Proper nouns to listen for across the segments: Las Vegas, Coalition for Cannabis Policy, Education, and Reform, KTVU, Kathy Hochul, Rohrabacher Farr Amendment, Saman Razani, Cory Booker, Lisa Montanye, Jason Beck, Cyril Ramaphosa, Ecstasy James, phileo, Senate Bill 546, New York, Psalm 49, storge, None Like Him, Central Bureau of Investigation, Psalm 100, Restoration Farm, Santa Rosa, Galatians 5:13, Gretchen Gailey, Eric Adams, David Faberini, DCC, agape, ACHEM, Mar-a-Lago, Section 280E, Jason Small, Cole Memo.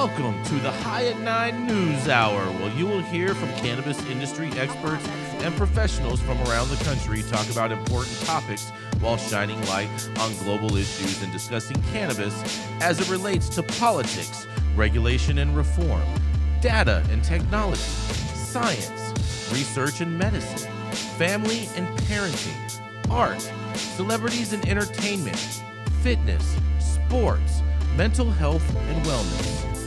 Welcome to the High at 9 News Hour, where you will hear from cannabis industry experts and professionals from around the country talk about important topics while shining light on global issues and discussing cannabis as it relates to politics, regulation and reform, data and technology, science, research and medicine, family and parenting, art, celebrities and entertainment, fitness, sports, mental health and wellness,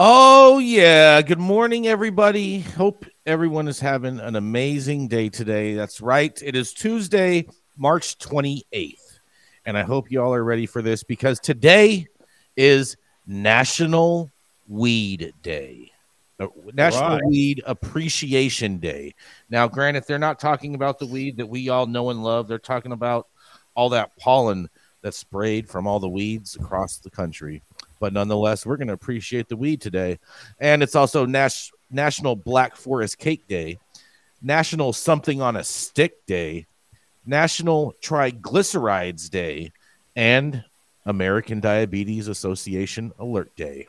Oh, yeah. Good morning, everybody. Hope everyone is having an amazing day today. That's right. It is Tuesday, March 28th. And I hope you all are ready for this because today is National Weed Day. National Weed Appreciation Day. Now, granted, they're not talking about the weed that we all know and love. They're talking about all that pollen that's sprayed from all the weeds across the country. But nonetheless, we're going to appreciate the weed today. And it's also National Black Forest Cake Day, National Something on a Stick Day, National Triglycerides Day, and American Diabetes Association Alert Day.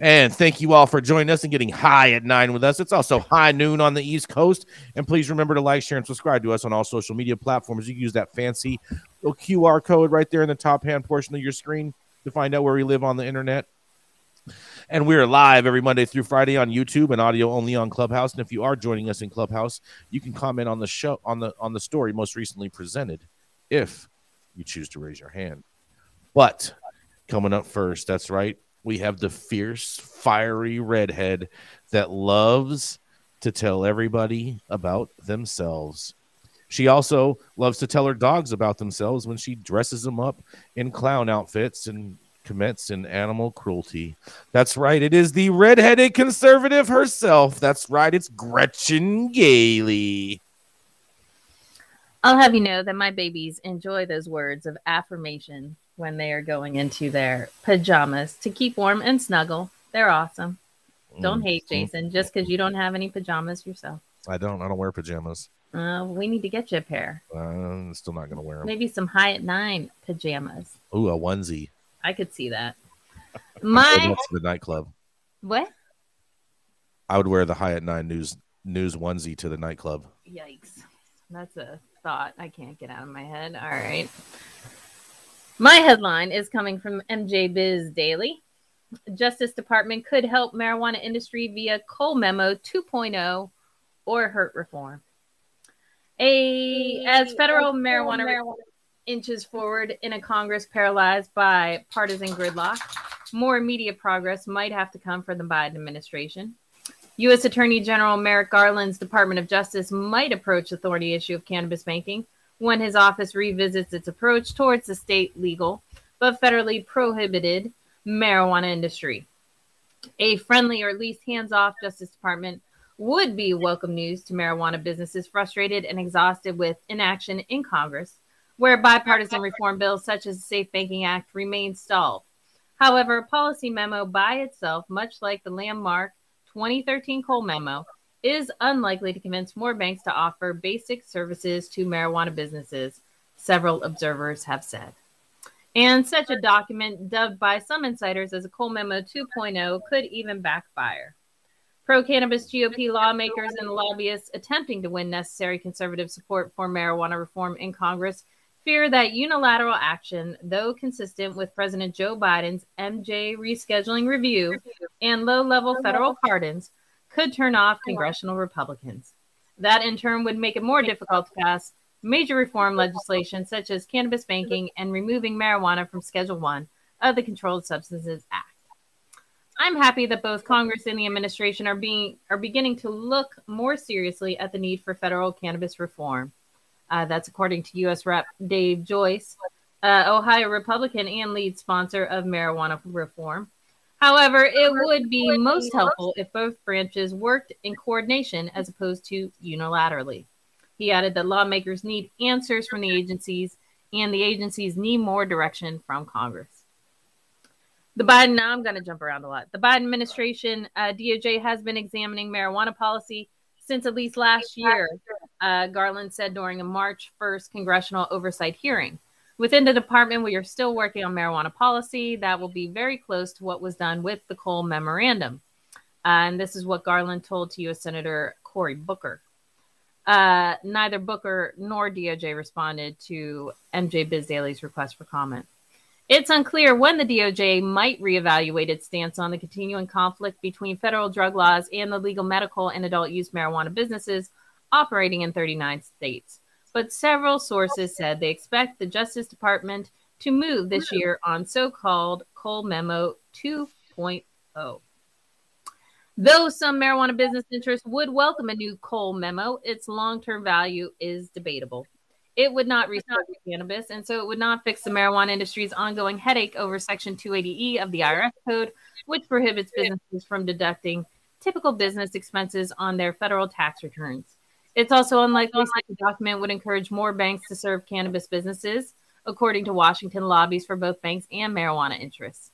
And thank you all for joining us and getting high at 9 with us. It's also high noon on the East Coast. And please remember to like, share, and subscribe to us on all social media platforms. You can use that fancy little QR code right there in the top hand portion of your screen to find out where we live on the internet. And we're live every Monday through Friday on YouTube and audio only on Clubhouse. And if you are joining us in Clubhouse, you can comment on the show on the story most recently presented if you choose to raise your hand. But coming up first, that's right, we have the fierce, fiery redhead that loves to tell everybody about themselves. She also loves to tell her dogs about themselves when she dresses them up in clown outfits and commits in animal cruelty. That's right. It is the redheaded conservative herself. That's right. It's Gretchen Gailey. I'll have you know that my babies enjoy those words of affirmation when they are going into their pajamas to keep warm and snuggle. They're awesome. Don't hate, Jason, just because you don't have any pajamas yourself. I don't wear pajamas. We need to get you a pair. I'm still not going to wear them. Maybe some high at 9 pajamas. Ooh, a onesie. I could see that. I would go to the nightclub. What? I would wear the high at 9 news onesie to the nightclub. Yikes. That's a thought I can't get out of my head. All right. My headline is coming from MJ Biz Daily. Justice Department could help marijuana industry via Cole Memo 2.0 or hurt reform. As federal marijuana inches forward in a Congress paralyzed by partisan gridlock, more immediate progress might have to come from the Biden administration. U.S. Attorney General Merrick Garland's Department of Justice might approach the thorny issue of cannabis banking when his office revisits its approach towards the state legal but federally prohibited marijuana industry. A friendly or at least hands-off Justice Department would be welcome news to marijuana businesses frustrated and exhausted with inaction in Congress, where bipartisan reform bills such as the Safe Banking Act remain stalled. However, a policy memo by itself, much like the landmark 2013 Cole Memo, is unlikely to convince more banks to offer basic services to marijuana businesses, several observers have said. And such a document, dubbed by some insiders as a Cole Memo 2.0, could even backfire. Pro-cannabis GOP lawmakers and lobbyists attempting to win necessary conservative support for marijuana reform in Congress fear that unilateral action, though consistent with President Joe Biden's MJ rescheduling review and low-level federal pardons, could turn off congressional Republicans. That, in turn, would make it more difficult to pass major reform legislation such as cannabis banking and removing marijuana from Schedule 1 of the Controlled Substances Act. I'm happy that both Congress and the administration are beginning to look more seriously at the need for federal cannabis reform. That's according to U.S. Rep. Dave Joyce, Ohio Republican and lead sponsor of marijuana reform. However, it would be most helpful if both branches worked in coordination as opposed to unilaterally. He added that lawmakers need answers from the agencies, and the agencies need more direction from Congress. Now I'm going to jump around a lot. The Biden administration, DOJ, has been examining marijuana policy since at least last year, Garland said during a March 1st congressional oversight hearing. Within the department, we are still working on marijuana policy. That will be very close to what was done with the Cole Memorandum. And this is what Garland told to U.S. Senator Cory Booker. Neither Booker nor DOJ responded to MJ Biz Daily's request for comment. It's unclear when the DOJ might reevaluate its stance on the continuing conflict between federal drug laws and the legal medical and adult use marijuana businesses operating in 39 states. But several sources said they expect the Justice Department to move this year on so-called Cole Memo 2.0. Though some marijuana business interests would welcome a new Cole Memo, its long-term value is debatable. It would not restock cannabis, and so it would not fix the marijuana industry's ongoing headache over Section 280E of the IRS Code, which prohibits businesses from deducting typical business expenses on their federal tax returns. It's also unlikely the document would encourage more banks to serve cannabis businesses, according to Washington lobbies for both banks and marijuana interests.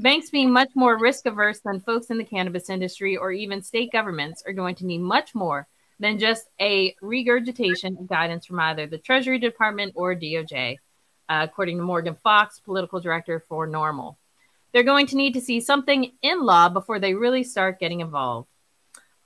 Banks being much more risk-averse than folks in the cannabis industry or even state governments are going to need much more than just a regurgitation of guidance from either the Treasury Department or DOJ, according to Morgan Fox, political director for Normal. They're going to need to see something in law before they really start getting involved.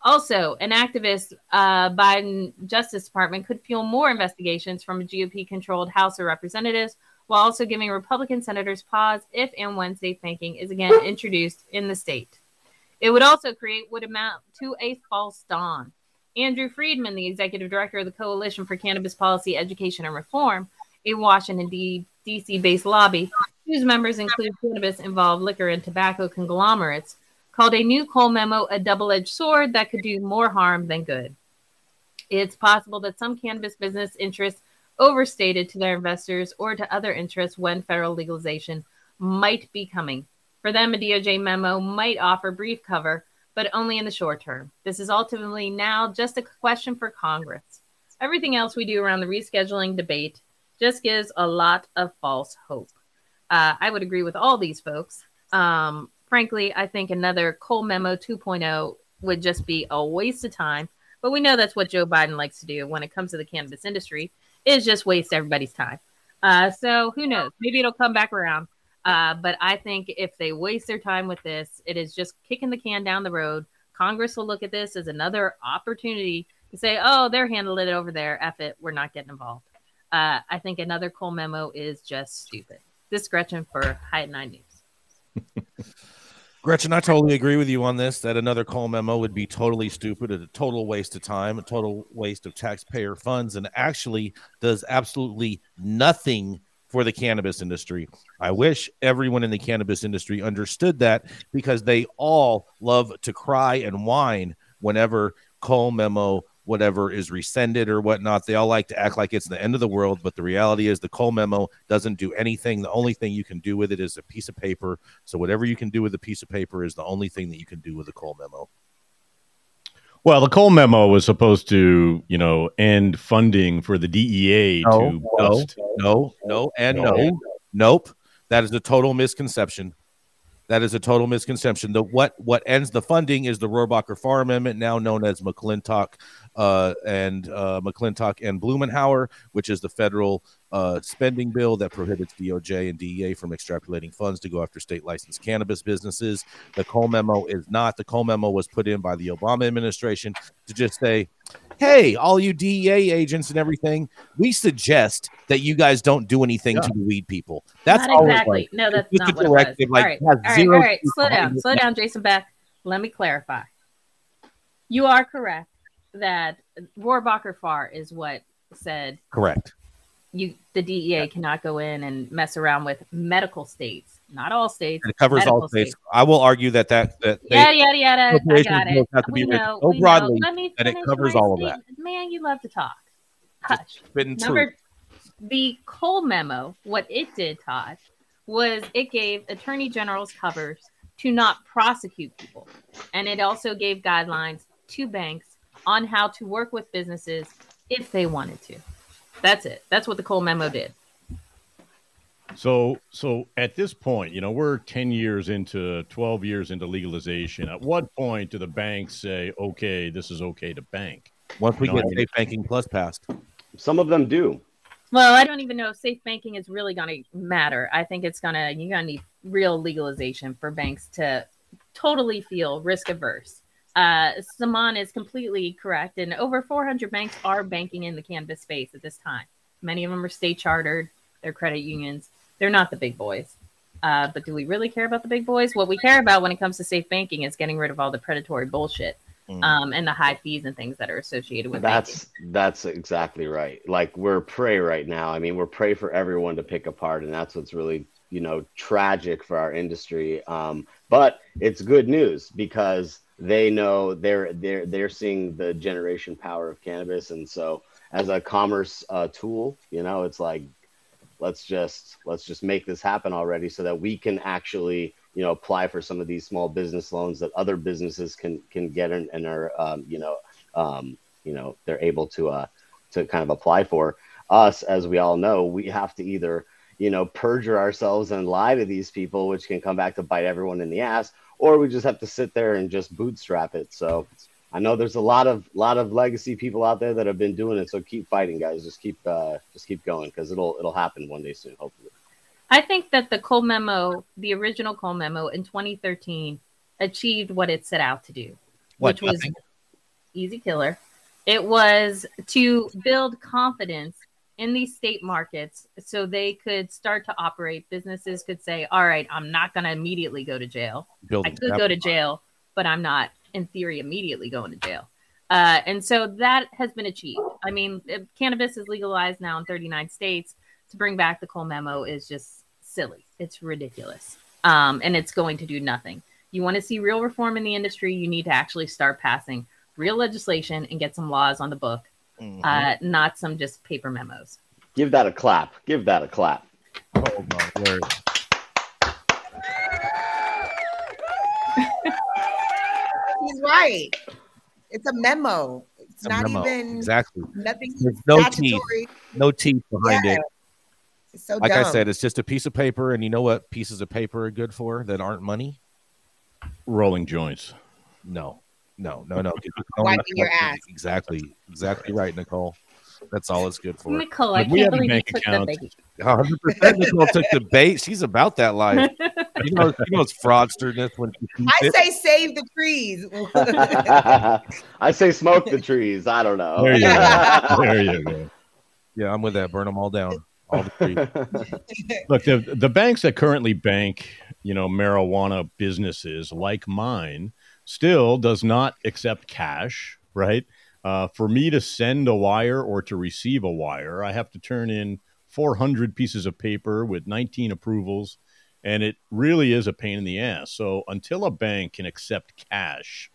Also, an activist, Biden Justice Department could fuel more investigations from a GOP-controlled House of Representatives, while also giving Republican senators pause if and when safe banking is again introduced in the state. It would also create what amount to a false dawn. Andrew Friedman, the executive director of the Coalition for Cannabis Policy, Education, and Reform, a Washington, D.C.-based lobby, whose members include cannabis-involved liquor and tobacco conglomerates, called a new Cole Memo a double-edged sword that could do more harm than good. It's possible that some cannabis business interests overstated to their investors or to other interests when federal legalization might be coming. For them, a DOJ memo might offer brief cover, but only in the short term. This is ultimately now just a question for Congress. Everything else we do around the rescheduling debate just gives a lot of false hope. I would agree with all these folks. Frankly, I think another Cole Memo 2.0 would just be a waste of time, but we know that's what Joe Biden likes to do when it comes to the cannabis industry. Is just waste everybody's time. So who knows? Maybe it'll come back around. But I think if they waste their time with this, it is just kicking the can down the road. Congress will look at this as another opportunity to say, oh, they're handling it over there. F it. We're not getting involved. I think another Cole Memo is just stupid. This is Gretchen for High at 9 News. Gretchen, I totally agree with you on this, that another Cole Memo would be totally stupid, a total waste of time, a total waste of taxpayer funds, and actually does absolutely nothing for the cannabis industry. I wish everyone in the cannabis industry understood that, because they all love to cry and whine whenever Cole Memo whatever is rescinded or whatnot. They all like to act like it's the end of the world, but the reality is the Cole Memo doesn't do anything. The only thing you can do with it is a piece of paper. So whatever you can do with a piece of paper is the only thing that you can do with a Cole Memo. Well, the Cole Memo was supposed to, end funding for the DEA. Nope. That is a total misconception. That is a total misconception. What ends the funding is the Rohrabacher Farr Amendment, now known as McClintock and Blumenauer, which is the federal spending bill that prohibits DOJ and DEA from extrapolating funds to go after state licensed cannabis businesses. The Cole Memo is not. The Cole Memo was put in by the Obama administration to just say, hey, all you DEA agents and everything, we suggest that you guys don't do anything to the weed people. That's not exactly. Like, no, that's not what it was. All right. Slow down, Jason Beck. Let me clarify. You are correct that Rohrabacher Farr is what said. Correct. The DEA cannot go in and mess around with medical states. Not all states. And it covers all states. I will argue that yada. I got it. We know broadly that it covers all of that. Man, you love to talk. Hush. Number, The Cole Memo, what it did, Todd, was it gave attorney generals covers to not prosecute people. And it also gave guidelines to banks on how to work with businesses if they wanted to. That's it. That's what the Cole Memo did. So at this point, you know, we're 10 years into 12 years into legalization. At what point do the banks say, okay, this is okay to bank? Once we get Safe Banking Plus passed. Some of them do. Well, I don't even know if safe banking is really going to matter. I think you're going to need real legalization for banks to totally feel risk averse. Saman is completely correct. And over 400 banks are banking in the cannabis space at this time. Many of them are state chartered. They're credit unions. They're not the big boys. But do we really care about the big boys? What we care about when it comes to safe banking is getting rid of all the predatory bullshit. And the high fees and things that are associated with banking. That's exactly right. Like, we're prey right now. I mean, we're prey for everyone to pick apart, and that's what's really, you know, tragic for our industry. But it's good news because they know they're seeing the generation power of cannabis, and so as a commerce tool, you know, it's like let's just make this happen already so that we can actually, you know, apply for some of these small business loans that other businesses can get and are, they're able to kind of apply for. Us, as we all know, we have to either, you know, perjure ourselves and lie to these people, which can come back to bite everyone in the ass, or we just have to sit there and just bootstrap it. So I know there's a lot of legacy people out there that have been doing it. So keep fighting, guys. Just keep going, because it'll happen one day soon, hopefully. I think that the Cole Memo, the original Cole Memo in 2013, achieved what it set out to do, which was easy killer. It was to build confidence in these state markets so they could start to operate. Businesses could say, all right, I'm not going to immediately go to jail. I could go to jail, but I'm not, in theory, immediately going to jail. And so that has been achieved. I mean, cannabis is legalized now in 39 states. To bring back the Cole Memo is just silly. It's ridiculous. And it's going to do nothing. You want to see real reform in the industry, you need to actually start passing real legislation and get some laws on the book, not some just paper memos. Give that a clap. Oh, my word. He's right. It's a memo. It's a not memo. Even exactly. Nothing. There's no statutory. Teeth. No teeth behind it. It's so like dumb. I said, it's just a piece of paper, and you know what pieces of paper are good for that aren't money? Rolling joints. No. Wiping your ass. Exactly right, Nicole. That's all it's good for. Nicole, I can't believe you took the bait. 100% Nicole took the bait. She's about that life. You know it's fraudsterness. When I say save the trees. I say smoke the trees. I don't know. There you go. Yeah, I'm with that. Burn them all down. All the trees. Look, the banks that currently bank, you know, marijuana businesses like mine still does not accept cash, right? For me to send a wire or to receive a wire, I have to turn in 400 pieces of paper with 19 approvals, and it really is a pain in the ass. So until a bank can accept cash,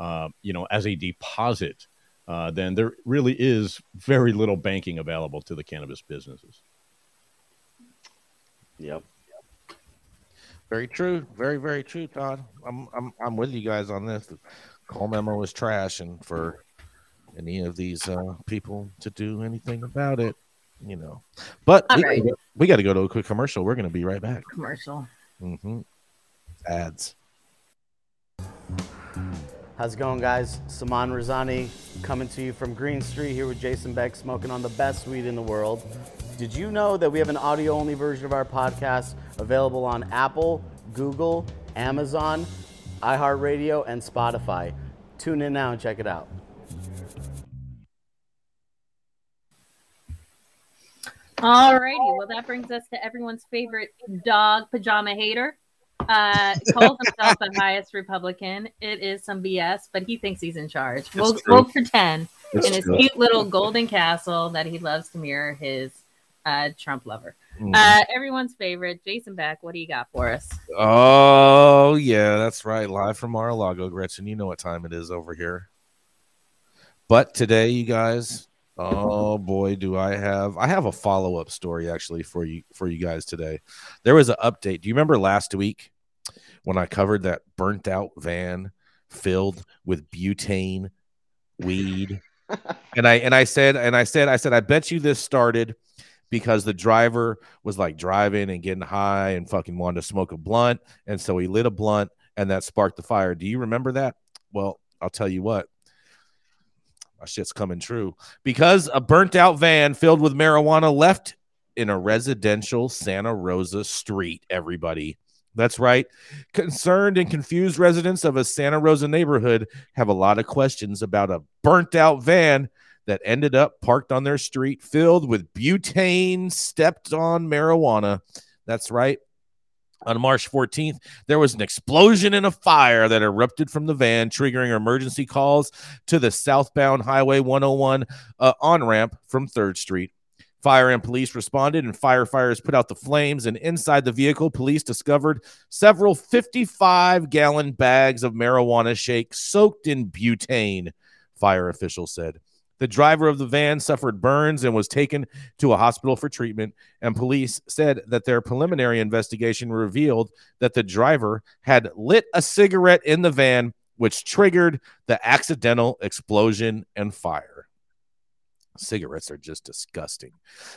as a deposit, then there really is very little banking available to the cannabis businesses. Yep. Very true. Very, very true, Todd. I'm with you guys on this. The Cole Memo is trash, and for any of these people to do anything about it, you know. But we got to go to a quick commercial. We're going to be right back. Commercial. Mm-hmm. Ads. How's it going, guys? Saman Razani coming to you from Green Street here with Jason Beck, smoking on the best weed in the world. Did you know that we have an audio-only version of our podcast available on Apple, Google, Amazon, iHeartRadio, and Spotify? Tune in now and check it out. All righty. Well, that brings us to everyone's favorite dog pajama hater. Calls himself the highest Republican. It is some BS, but he thinks he's in charge. We'll pretend it's in his cute little golden castle that he loves to mirror his Trump lover. Everyone's favorite, Jason Beck, what do you got for us? Oh, yeah, that's right. Live from Mar-a-Lago, Gretchen. You know what time it is over here. But today, you guys... Oh boy, do I have a follow-up story actually for you guys today. There was an update. Do you remember last week when I covered that burnt out van filled with butane weed? And I said, I bet you this started because the driver was like driving and getting high and fucking wanted to smoke a blunt. And so he lit a blunt and that sparked the fire. Do you remember that? Well, I'll tell you what. My shit's coming true because a burnt out van filled with marijuana left in a residential Santa Rosa street, everybody. That's right. Concerned and confused residents of a Santa Rosa neighborhood have a lot of questions about a burnt out van that ended up parked on their street filled with butane stepped on marijuana. That's right. On March 14th, there was an explosion and a fire that erupted from the van, triggering emergency calls to the southbound Highway 101 on-ramp from 3rd Street. Fire and police responded, and firefighters put out the flames. And inside the vehicle, police discovered several 55-gallon bags of marijuana shake soaked in butane, fire officials said. The driver of the van suffered burns and was taken to a hospital for treatment. And police said that their preliminary investigation revealed that the driver had lit a cigarette in the van, which triggered the accidental explosion and fire. Cigarettes are just disgusting,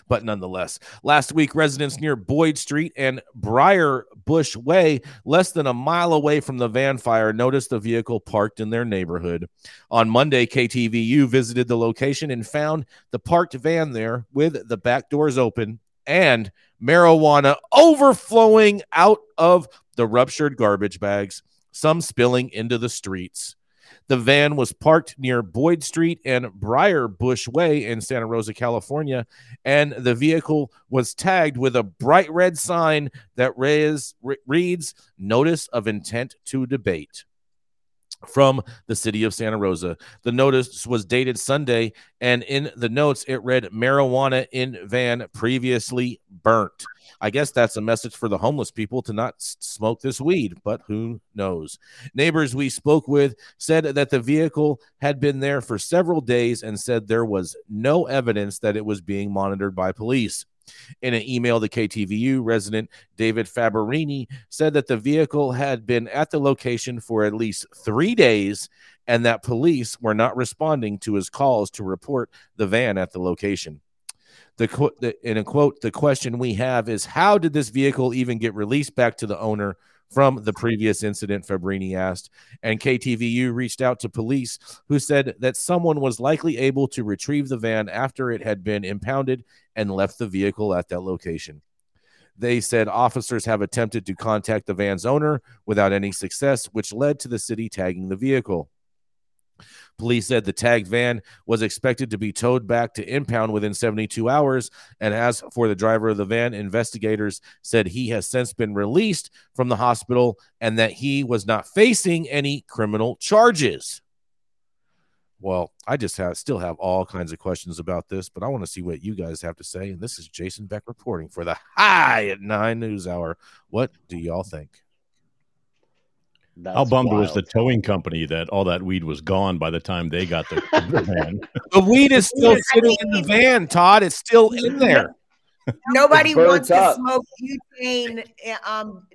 but nonetheless, last week, residents near Boyd Street and Briar Bush Way, less than a mile away from the van fire, noticed the vehicle parked in their neighborhood. On Monday, KTVU visited the location and found the parked van there with the back doors open and marijuana overflowing out of the ruptured garbage bags, some spilling into the streets. The van was parked near Boyd Street and Briar Bush Way in Santa Rosa, California, and the vehicle was tagged with a bright red sign that reads, Notice of Intent to Debate, from the city of Santa Rosa. The notice was dated Sunday, and in the notes, it read, Marijuana in van previously burnt. I guess that's a message for the homeless people to not smoke this weed, but who knows? Neighbors we spoke with said that the vehicle had been there for several days and said there was no evidence that it was being monitored by police. In an email, the KTVU resident David Faberini said that the vehicle had been at the location for at least 3 days and that police were not responding to his calls to report the van at the location. The question we have is, how did this vehicle even get released back to the owner from the previous incident, Fabrini asked, and KTVU reached out to police, who said that someone was likely able to retrieve the van after it had been impounded and left the vehicle at that location. They said officers have attempted to contact the van's owner without any success, which led to the city tagging the vehicle. Police said the tagged van was expected to be towed back to impound within 72 hours. And as for the driver of the van, investigators said he has since been released from the hospital and that he was not facing any criminal charges. Well, I just still have all kinds of questions about this, but I want to see what you guys have to say. And this is Jason Beck reporting for the High at 9 News Hour. What do y'all think? That's how bummed was the towing company that all that weed was gone by the time they got the van? The weed is still sitting in the van, Todd. It's still in there. Nobody wants to smoke butane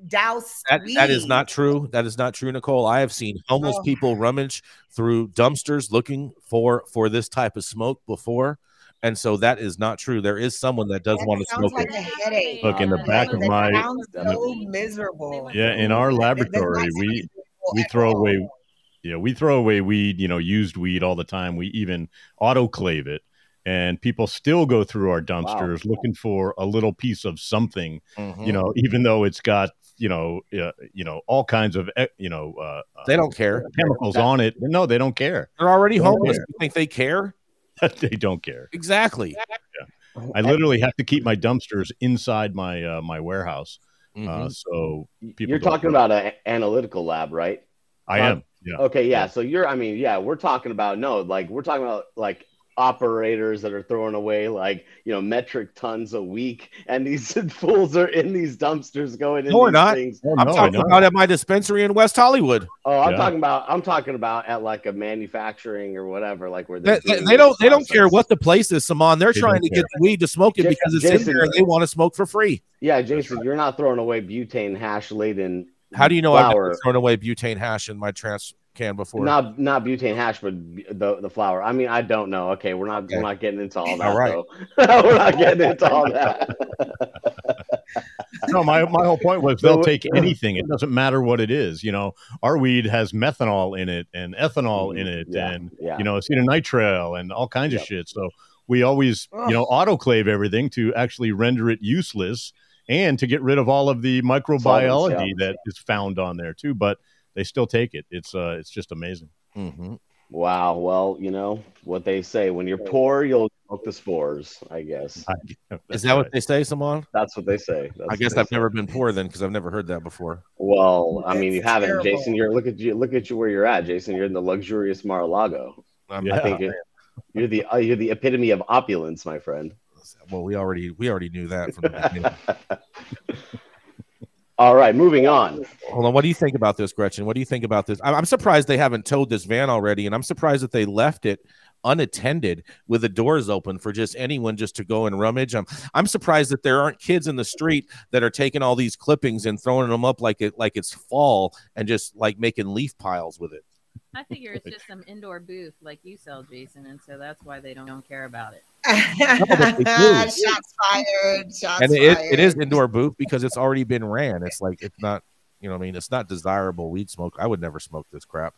doused weed. That is not true. That is not true, Nicole. I have seen homeless people rummage through dumpsters looking for this type of smoke before. And so that is not true. There is someone that does want to smoke like it. Look, in the back of my so miserable. Yeah, in our laboratory, we throw away weed, used weed all the time. We even autoclave it, and people still go through our dumpsters looking for a little piece of something, even though it's got all kinds of they don't care chemicals on it. No, they don't care. They're already homeless. You think they care? They don't care. Exactly. Yeah. I literally have to keep my dumpsters inside my my warehouse. So people you're talking about an analytical lab, right? I am. Yeah. Okay. Yeah. So we're talking about operators that are throwing away like, you know, metric tons a week, and these fools are in these dumpsters going in things. Oh, no, I'm talking about at my dispensary in West Hollywood. I'm talking about at like a manufacturing or whatever, like where they don't care what the place is, Saman. They're trying to get the weed to smoke it because it's in there and they want to smoke for free. Yeah, Jason, you're not throwing away butane hash laden. How do you know I've never thrown away butane hash in my can before? Not butane hash, but the flour. I mean, I don't know. Okay, we're not getting into all that. All right. We're not getting into all that. No, my whole point was they'll take anything. It doesn't matter what it is. You know, our weed has methanol in it and ethanol in it, you know, acetonitrile and all kinds of shit. So we always, autoclave everything to actually render it useless and to get rid of all of the microbiology that is found on there too. But they still take it. It's just amazing. Mm-hmm. Wow. Well, you know what they say: when you're poor, you'll smoke the spores. I guess. Is that what they say, Saman? That's what they say. I guess I've never been poor then, because I've never heard that before. Well, I mean, you haven't, Jason. You're look at you where you're at, Jason. You're in the luxurious Mar-a-Lago. I think you're the epitome of opulence, my friend. Well, we already knew that from the beginning. All right, moving on. Hold on. What do you think about this, Gretchen? What do you think about this? I'm surprised they haven't towed this van already, and I'm surprised that they left it unattended with the doors open for just anyone just to go and rummage. I'm surprised that there aren't kids in the street that are taking all these clippings and throwing them up like it's fall and just like making leaf piles with it. I figure it's just some indoor booth like you sell, Jason, and so that's why they don't care about it. Shots fired. It is indoor booth because it's already been ran. It's like, it's not, you know what I mean? It's not desirable weed smoke. I would never smoke this crap.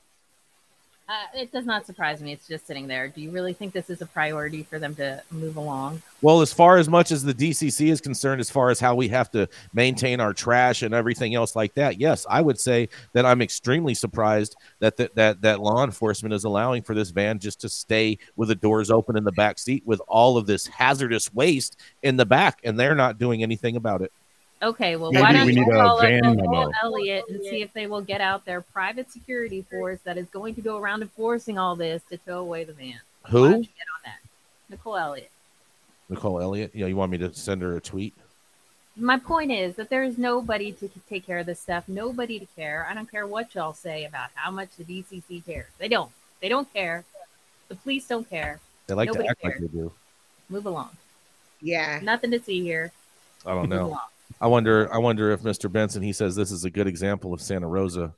It does not surprise me. It's just sitting there. Do you really think this is a priority for them to move along? Well, as far as much as the DCC is concerned, as far as how we have to maintain our trash and everything else like that, yes, I would say that I'm extremely surprised that law enforcement is allowing for this van just to stay with the doors open in the back seat with all of this hazardous waste in the back, and they're not doing anything about it. Okay, well, maybe why don't you call up Nicole Elliott and see if they will get out their private security force that is going to go around enforcing all this to tow away the van? Who? Why don't you get on that? Nicole Elliott. Nicole Elliott? Yeah, you want me to send her a tweet? My point is that there is nobody to take care of this stuff, nobody to care. I don't care what y'all say about how much the DCC cares. They don't. They don't care. The police don't care. They like nobody to act cares. Like they do. Move along. Yeah. Nothing to see here. I don't know. I wonder if Mr. Benson, he says this is a good example of Santa Rosa.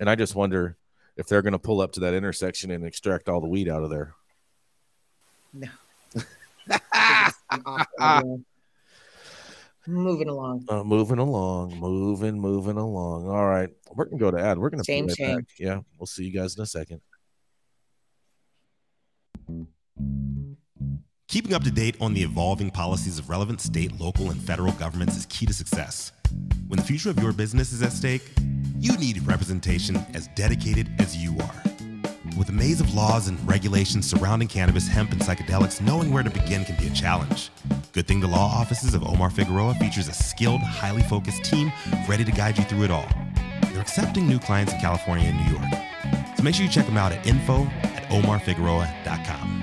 And I just wonder if they're going to pull up to that intersection and extract all the weed out of there. No. Moving along. All right. We're going to go to ad. We're going to play it back. Yeah. We'll see you guys in a second. Keeping up to date on the evolving policies of relevant state, local, and federal governments is key to success. When the future of your business is at stake, you need representation as dedicated as you are. With a maze of laws and regulations surrounding cannabis, hemp, and psychedelics, knowing where to begin can be a challenge. Good thing the law offices of Omar Figueroa features a skilled, highly focused team ready to guide you through it all. They're accepting new clients in California and New York. So make sure you check them out at info@omarfigueroa.com.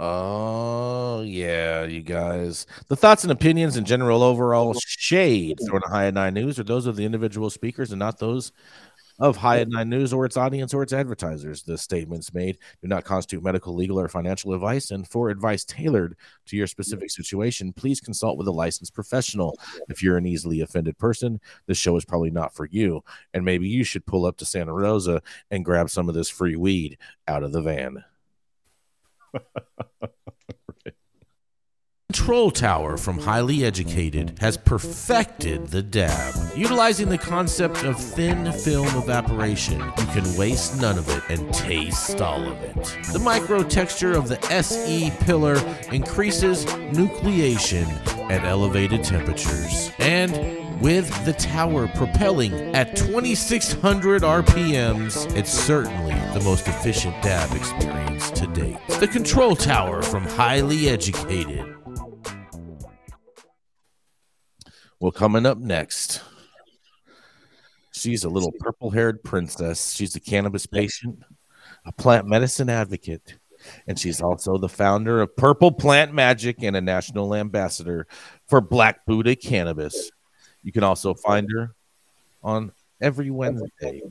Oh, yeah, you guys. The thoughts and opinions and general overall shades on High at 9 News are those of the individual speakers and not those of High at 9 News or its audience or its advertisers. The statements made do not constitute medical, legal, or financial advice, and for advice tailored to your specific situation, please consult with a licensed professional. If you're an easily offended person, this show is probably not for you, and maybe you should pull up to Santa Rosa and grab some of this free weed out of the van. Control Tower from Highly Educated has perfected the dab. Utilizing the concept of thin film evaporation, you can waste none of it and taste all of it. The micro texture of the SE pillar increases nucleation at elevated temperatures. And with the tower propelling at 2,600 RPMs, it's certainly the most efficient dab experience to date. The Control Tower from Highly Educated. Well, coming up next, She's a little purple-haired princess. She's a cannabis patient, a plant medicine advocate, and she's also the founder of Purple Plant Magic and a national ambassador for Black Buddha Cannabis. You can also find her on every Wednesday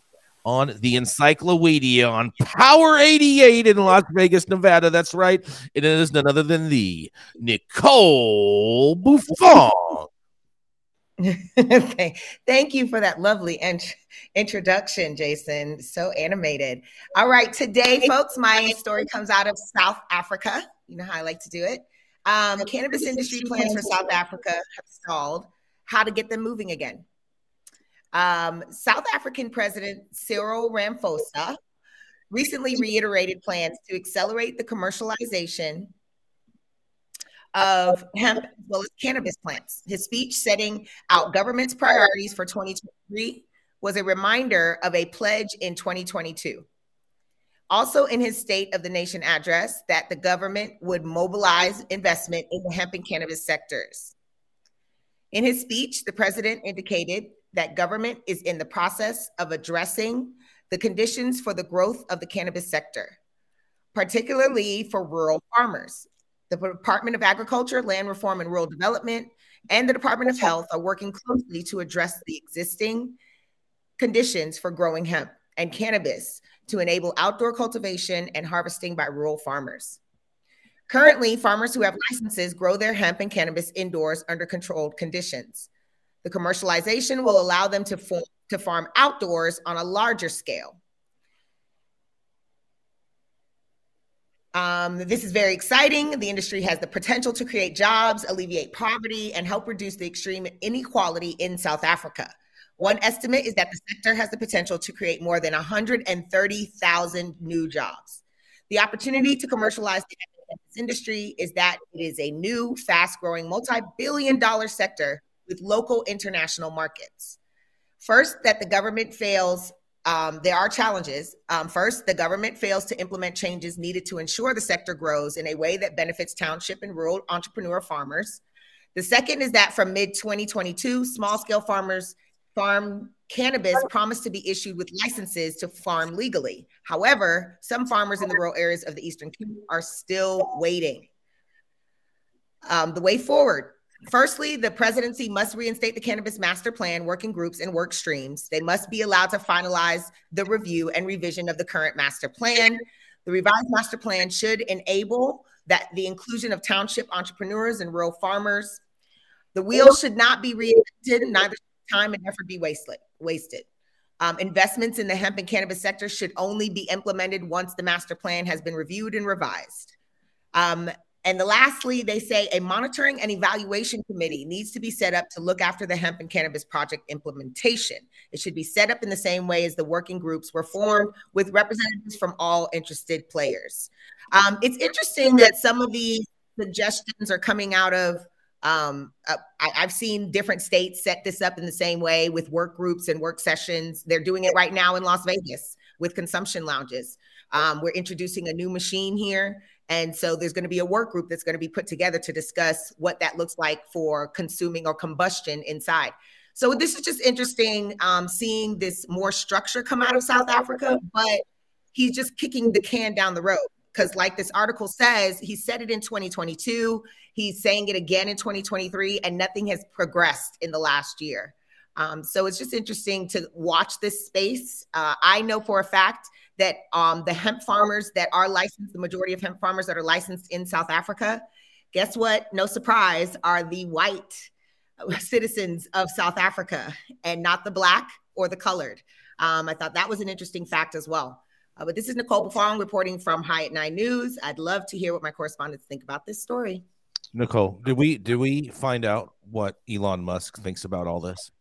on the Encyclopedia on Power 88 in Las Vegas, Nevada. That's right. It is none other than the Nicole Buffong. Thank you for that lovely introduction, Jason. So animated. All right. Today, folks, my story comes out of South Africa. You know how I like to do it. Cannabis industry plans for South Africa have stalled. How to get them moving again. South African President Cyril Ramaphosa recently reiterated plans to accelerate the commercialization of hemp as well as cannabis plants. His speech setting out government's priorities for 2023 was a reminder of a pledge in 2022. Also in his State of the Nation address that the government would mobilize investment in the hemp and cannabis sectors. In his speech, the president indicated that government is in the process of addressing the conditions for the growth of the cannabis sector, particularly for rural farmers. The Department of Agriculture, Land Reform and Rural Development, and the Department of Health are working closely to address the existing conditions for growing hemp and cannabis to enable outdoor cultivation and harvesting by rural farmers. Currently, farmers who have licenses grow their hemp and cannabis indoors under controlled conditions. The commercialization will allow them to farm outdoors on a larger scale. This is very exciting. The industry has the potential to create jobs, alleviate poverty, and help reduce the extreme inequality in South Africa. One estimate is that the sector has the potential to create more than 130,000 new jobs. The opportunity to commercialize the cannabis industry is that it is a new, fast-growing, multi-billion-dollar sector with local international markets. First, that the government fails. There are challenges. First, the government fails to implement changes needed to ensure the sector grows in a way that benefits township and rural entrepreneur farmers. The second is that from mid-2022, small-scale farmers farm cannabis promised to be issued with licenses to farm legally. However, some farmers in the rural areas of the Eastern Cape are still waiting. The way forward. Firstly, the presidency must reinstate the Cannabis Master Plan, working groups, and work streams. They must be allowed to finalize the review and revision of the current master plan. The revised master plan should enable that the inclusion of township entrepreneurs and rural farmers. The wheel should not be reinvented, neither should time and effort be wasted. Investments in the hemp and cannabis sector should only be implemented once the master plan has been reviewed and revised. And lastly, they say a monitoring and evaluation committee needs to be set up to look after the hemp and cannabis project implementation. It should be set up in the same way as the working groups were formed with representatives from all interested players. It's interesting that some of these suggestions are coming out of, I've seen different states set this up in the same way with work groups and work sessions. They're doing it right now in Las Vegas with consumption lounges. We're introducing a new machine here. And so there's going to be a work group that's going to be put together to discuss what that looks like for consuming or combustion inside. So this is just interesting, seeing this more structure come out of South Africa, but he's just kicking the can down the road. Because like this article says, he said it in 2022, he's saying it again in 2023, and nothing has progressed in the last year. So it's just interesting to watch this space. I know for a fact that the hemp farmers that are licensed, the majority of hemp farmers that are licensed in South Africa, guess what? No surprise, are the white citizens of South Africa and not the black or the colored. I thought that was an interesting fact as well. But this is Nicole Buffong reporting from High at 9 News. I'd love to hear what my correspondents think about this story. Nicole, did we find out what Elon Musk thinks about all this?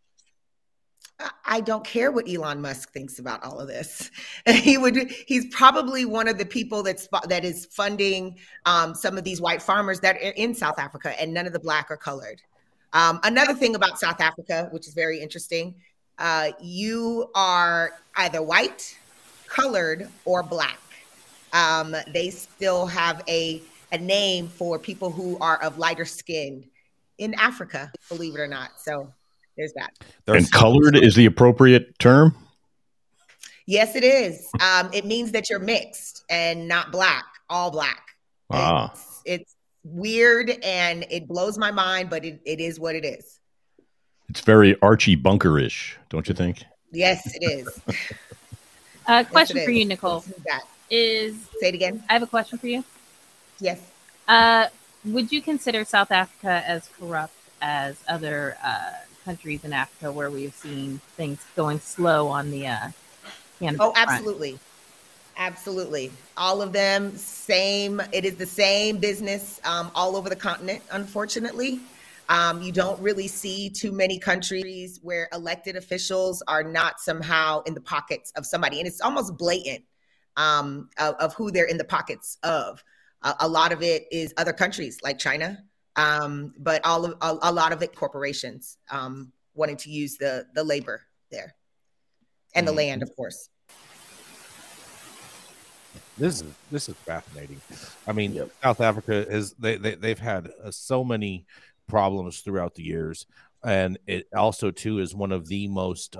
I don't care what Elon Musk thinks about all of this. He's probably one of the people that is funding some of these white farmers that are in South Africa, and none of the black are colored. Another thing about South Africa, which is very interesting, you are either white, colored, or black. They still have a name for people who are of lighter skin in Africa, believe it or not. So There's that. And colored is the appropriate term? Yes, it is. It means that you're mixed and not black, all black. Ah. It's weird and it blows my mind, but it is what it is. It's very Archie Bunker-ish, don't you think? Yes, it is. Question for you, Nicole. Say it again. I have a question for you. Yes. Would you consider South Africa as corrupt as other countries in Africa where we've seen things going slow on the cannabis front? Absolutely. Absolutely. All of them, same. It is the same business all over the continent, unfortunately. You don't really see too many countries where elected officials are not somehow in the pockets of somebody. And it's almost blatant of who they're in the pockets of. A lot of it is other countries like China, but a lot of it corporations wanting to use the labor there and the land, of course. This is fascinating. I mean, yep. South Africa is they've had so many problems throughout the years, and it also too is one of the most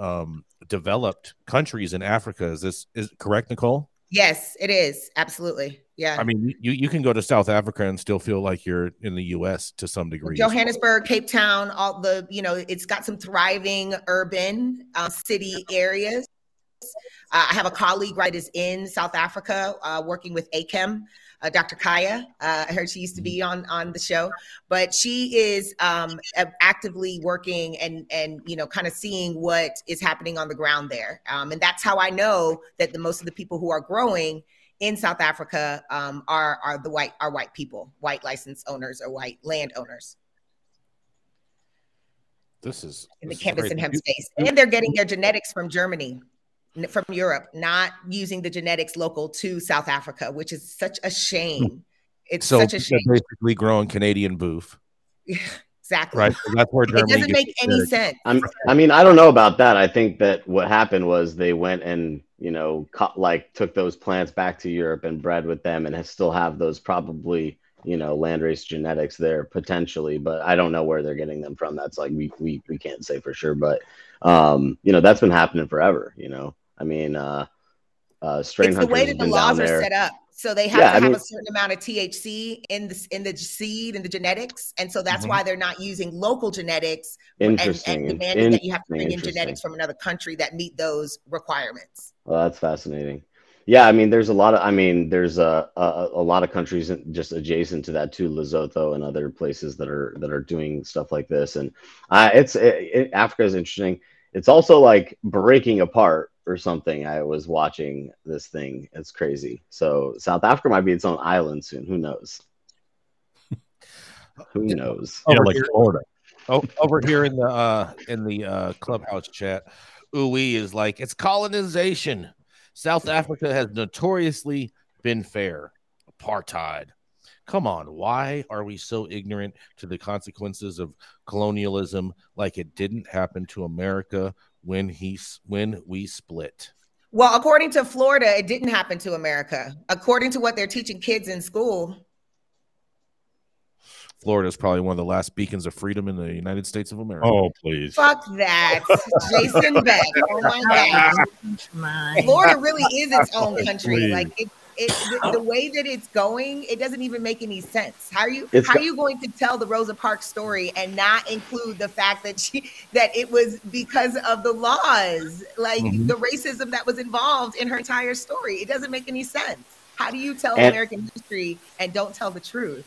developed countries in Africa. Is this correct, Nicole? Yes, it is. Absolutely. Yeah. I mean, you can go to South Africa and still feel like you're in the U.S. to some degree. Johannesburg, Cape Town, all the, it's got some thriving urban city areas. I have a colleague right is in South Africa working with ACHEM, Dr. Kaya. I heard she used to be on the show, but she is actively working and kind of seeing what is happening on the ground there. And that's how I know that most of the people who are growing in South Africa are the white people, white license owners or white landowners. This is in the cannabis and hemp space, and they're getting their genetics from Germany. From Europe, not using the genetics local to South Africa, which is such a shame. It's such a shame. So basically growing Canadian boof. Exactly. Right. So that's where Germany doesn't make any sense. I don't know about that. I think that what happened was they went and, took those plants back to Europe and bred with them and still have those probably, land race genetics there potentially, but I don't know where they're getting them from. That's like, we can't say for sure, but that's been happening forever, I mean, strain hunters. It's the way that the laws are set up, so they have a certain amount of THC in the seed and the genetics, and so that's why they're not using local genetics. Interesting. And demanding that you have to bring in genetics from another country that meet those requirements. Well, that's fascinating. Yeah, I mean, there's a lot of countries just adjacent to that too, Lesotho and other places that are doing stuff like this. And Africa is interesting. It's also like breaking apart or something. I was watching this thing. It's crazy. So South Africa might be its own island soon. Who knows? Who knows? Yeah, like Florida. Over here in the clubhouse chat, Uwe is like, it's colonization. South Africa has notoriously been fair. Apartheid. Come on, why are we so ignorant to the consequences of colonialism like it didn't happen to America when we split? Well, according to Florida, it didn't happen to America. According to what they're teaching kids in school. Florida is probably one of the last beacons of freedom in the United States of America. Oh, please. Fuck that. Jason Beck. Oh, my God. Florida really is its own country. Please. Like, the way that it's going, it doesn't even make any sense. How are you going to tell the Rosa Parks story and not include the fact that it was because of the laws, like the racism that was involved in her entire story? It doesn't make any sense. How do you tell American history and don't tell the truth?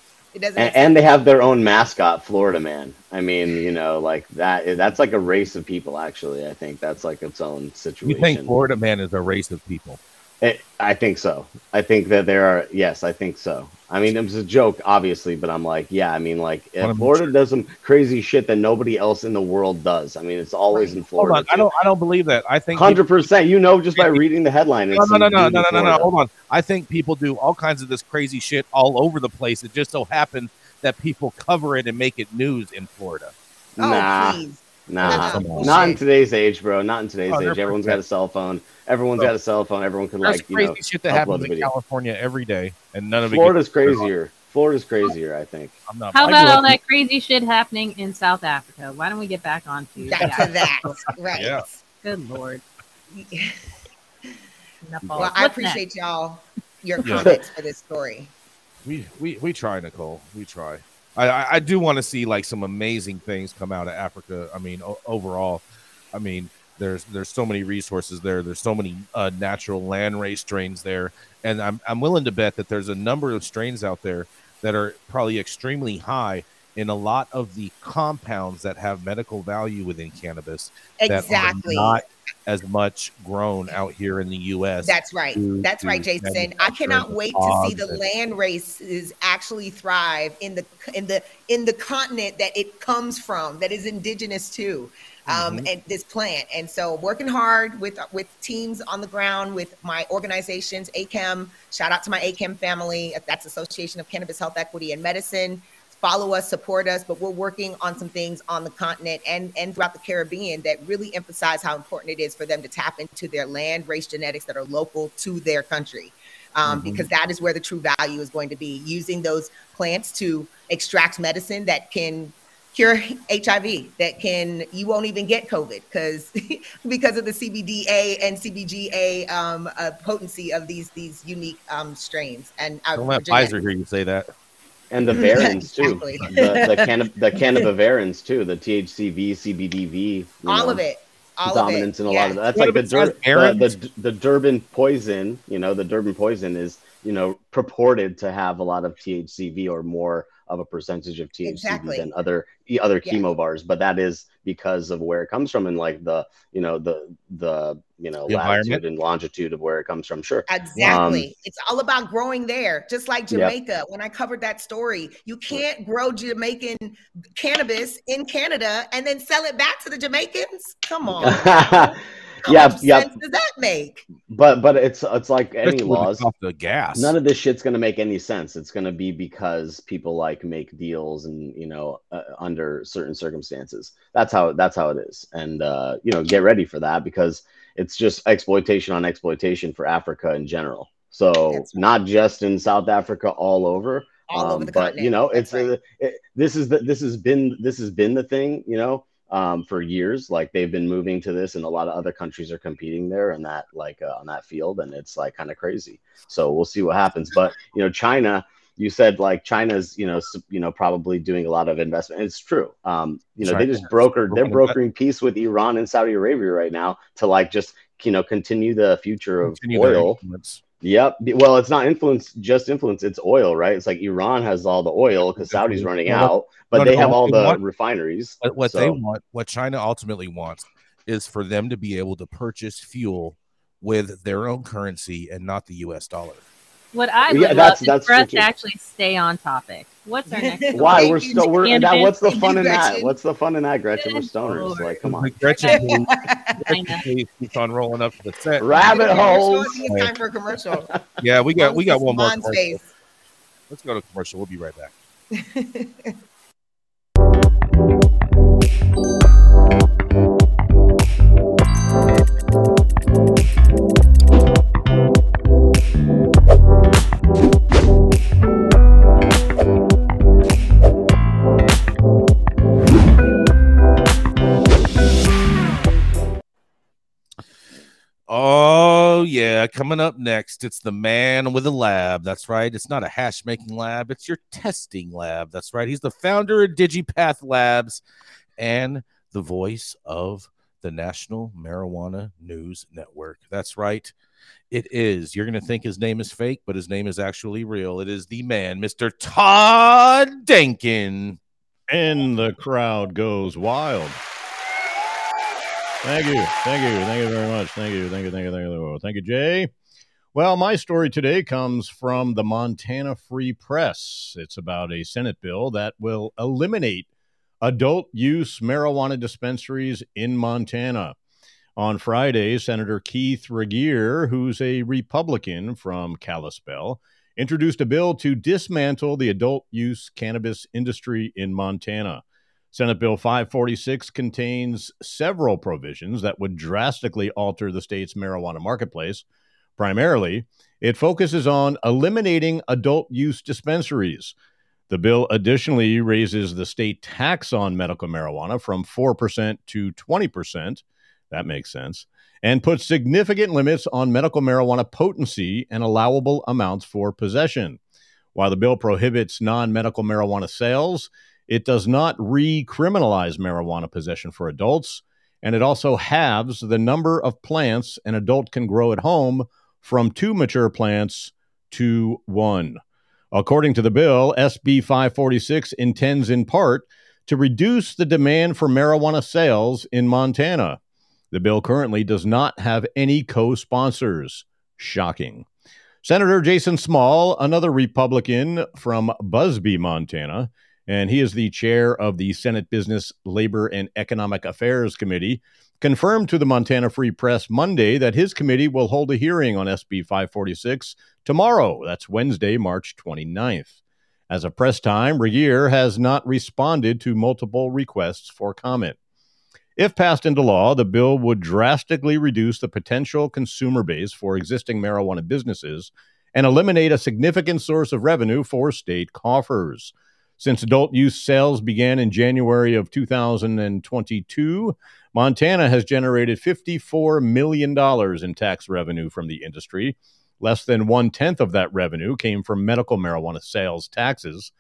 And they have their own mascot, Florida Man. I mean, that's like a race of people, actually. I think that's like its own situation. You think Florida Man is a race of people? I think so. I think that there are, yes, I think so. I mean, it was a joke, obviously, but I'm like, yeah, I mean, like, Florida does some crazy shit that nobody else in the world does. I mean, it's always in Florida. Hold on. I don't believe that. I think 100%, just by reading the headline. No. Hold on. I think people do all kinds of this crazy shit all over the place. It just so happens that people cover it and make it news in Florida. Nah, not in today's age, bro. Not in today's age. Everyone's got a cell phone. Everyone can upload the video. There's crazy shit that happens in California every day, and none of it. Florida's crazier. Florida's crazier, I think. How about all that crazy shit happening in South Africa? Why don't we get back on to that? Right. Yeah. Good Lord. Well, I appreciate y'all, your comments for this story. We try, Nicole. We try. I do want to see like some amazing things come out of Africa. I mean, overall, I mean, there's so many resources there. There's so many natural landrace strains there, and I'm willing to bet that there's a number of strains out there that are probably extremely high in a lot of the compounds that have medical value within cannabis. Exactly. That are not as much grown out here in the U.S. That's right. That's right, Jason. I cannot wait to see the land races actually thrive in the continent that it comes from, that is indigenous to and this plant. And so working hard with teams on the ground, with my organizations, ACHEM, shout out to my ACHEM family. That's Association of Cannabis Health Equity and Medicine. Follow us, support us, but we're working on some things on the continent and throughout the Caribbean that really emphasize how important it is for them to tap into their land race genetics that are local to their country, because that is where the true value is going to be, using those plants to extract medicine that can cure HIV, that can, you won't even get COVID because of the CBDA and CBGA potency of these unique strains. And don't let Pfizer hear you say that. And the varins too, the cannabivarins too, the THCV, CBDV, all of it, dominance in a lot of that's like the Durban poison. You know, the Durban poison is, you know, purported to have a lot of THCV or more of a percentage of THCV than other chemo bars, but that is because of where it comes from and like the latitude and longitude of where it comes from. Sure. Exactly. It's all about growing there. Just like Jamaica, when I covered that story, you can't grow Jamaican cannabis in Canada and then sell it back to the Jamaicans. Come on. How much sense does that make? But it's like any laws. The gas. None of this shit's gonna make any sense. It's gonna be because people like make deals and under certain circumstances. That's how it is. And get ready for that, because it's just exploitation on exploitation for Africa in general. So not just in South Africa, all over. All over the continent. You know, it's this has been the thing. For years, like they've been moving to this, and a lot of other countries are competing there and that on that field. And it's like kind of crazy. So we'll see what happens. But, China, you said like China's, probably doing a lot of investment. It's true. China, they just brokering peace with Iran and Saudi Arabia right now to like, just, continue the future of oil. Yep. Well, it's not influence. It's oil, right? It's like Iran has all the oil because Saudi's running out, but they have all the refineries. What China ultimately wants is for them to be able to purchase fuel with their own currency and not the U.S. dollar. What I would love is for us to actually stay on topic. What's our next? Why we're still What's the fun in that? What's the fun in that, Gretchen? We're stoners. Like, come on, Gretchen. Gretchen keeps on rolling up to the set. Rabbit holes. It's time for a commercial. Yeah, we got one more. Let's go to commercial. We'll be right back. Oh, yeah. Coming up next, it's the man with a lab. That's right. It's not a hash making lab. It's your testing lab. That's right. He's the founder of DigiPath Labs and the voice of the National Marijuana News Network. That's right. It is. You're going to think his name is fake, but his name is actually real. It is the man, Mr. Todd Denkin. And the crowd goes wild. Thank you very much. Thank you, Jay. Well, my story today comes from the Montana Free Press. It's about a Senate bill that will eliminate adult use marijuana dispensaries in Montana. On Friday, Senator Keith Regeer, who's a Republican from Kalispell, introduced a bill to dismantle the adult use cannabis industry in Montana. Senate Bill 546 contains several provisions that would drastically alter the state's marijuana marketplace. Primarily, It focuses on eliminating adult use dispensaries. The bill additionally raises the state tax on medical marijuana from 4% to 20%. That makes sense. And puts significant limits on medical marijuana potency and allowable amounts for possession. While the bill prohibits non-medical marijuana sales, it does not recriminalize marijuana possession for adults, and it also halves the number of plants an adult can grow at home from 2 mature plants to 1. According to the bill, SB 546 intends in part to reduce the demand for marijuana sales in Montana. The bill currently does not have any co-sponsors. Shocking. Senator Jason Small, another Republican from Busby, Montana, and he is the chair of the Senate Business, Labor, and Economic Affairs Committee, confirmed to the Montana Free Press Monday that his committee will hold a hearing on SB 546 tomorrow. That's Wednesday, March 29th. As of press time, Regeer has not responded to multiple requests for comment. If passed into law, the bill would drastically reduce the potential consumer base for existing marijuana businesses and eliminate a significant source of revenue for state coffers. Since adult use sales began in January of 2022, Montana has generated $54 million in tax revenue from the industry. Less than 1/10 of that revenue came from medical marijuana sales taxes.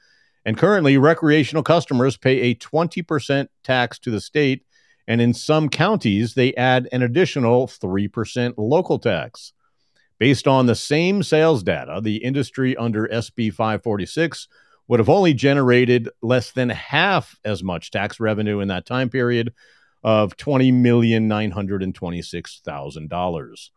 And currently, recreational customers pay a 20% tax to the state, and in some counties, they add an additional 3% local tax. Based on the same sales data, the industry under SB 546 would have only generated less than half as much tax revenue in that time period of $20,926,000.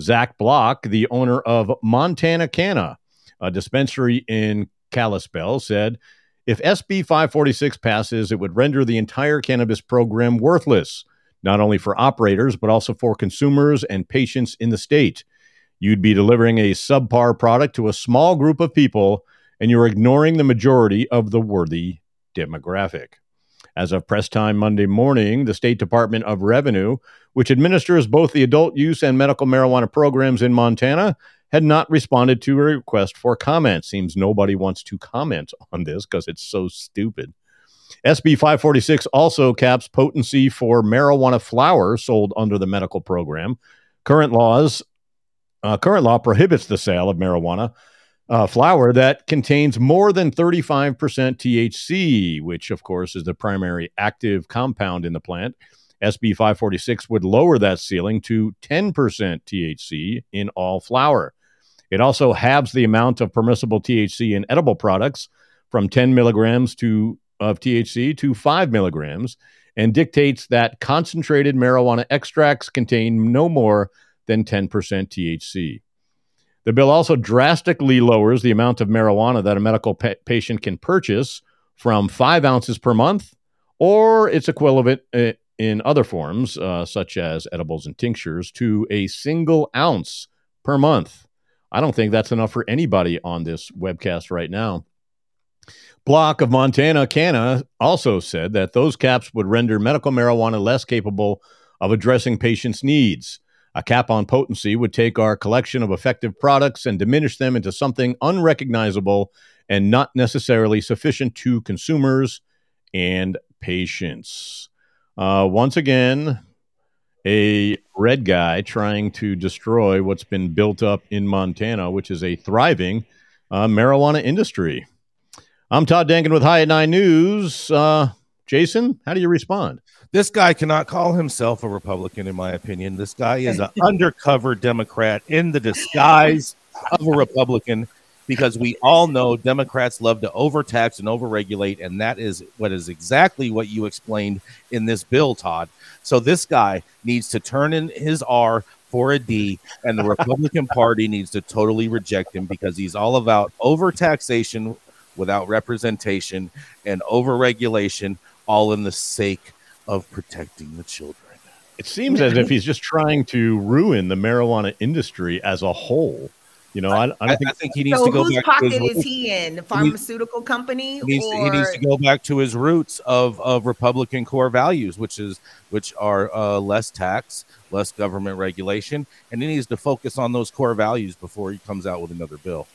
Zach Block, the owner of Montana Canna, a dispensary in Kalispell, said, "If SB 546 passes, it would render the entire cannabis program worthless, not only for operators, but also for consumers and patients in the state. You'd be delivering a subpar product to a small group of people, and you're ignoring the majority of the worthy demographic." As of press time Monday morning, the State Department of Revenue, which administers both the adult use and medical marijuana programs in Montana, had not responded to a request for comment. Seems nobody wants to comment on this because it's so stupid. SB 546 also caps potency for marijuana flower sold under the medical program. Current law prohibits the sale of marijuana flower that contains more than 35% THC, which, of course, is the primary active compound in the plant. SB 546 would lower that ceiling to 10% THC in all flower. It also halves the amount of permissible THC in edible products from 10 milligrams of THC to 5 milligrams and dictates that concentrated marijuana extracts contain no more than 10% THC. The bill also drastically lowers the amount of marijuana that a medical patient can purchase from 5 ounces per month or its equivalent in other forms, such as edibles and tinctures, to a single ounce per month. I don't think that's enough for anybody on this webcast right now. Block of Montana Canna also said that those caps would render medical marijuana less capable of addressing patients' needs. A cap on potency would take our collection of effective products and diminish them into something unrecognizable and not necessarily sufficient to consumers and patients. Once again, a red guy trying to destroy what's been built up in Montana, which is a thriving marijuana industry. I'm Todd Denkin with High at 9 News. Jason, how do you respond? This guy cannot call himself a Republican, in my opinion. This guy is an undercover Democrat in the disguise of a Republican, because we all know Democrats love to overtax and overregulate, and that is what is exactly what you explained in this bill, Todd. So this guy needs to turn in his R for a D, and the Republican Party needs to totally reject him, because he's all about overtaxation without representation and overregulation, all in the sake of protecting the children. It seems as if he's just trying to ruin the marijuana industry as a whole. You know, I think he needs to go back. So whose pocket is he in? The pharmaceutical company? He needs to go back to his roots of Republican core values, which are less tax, less government regulation, and he needs to focus on those core values before he comes out with another bill.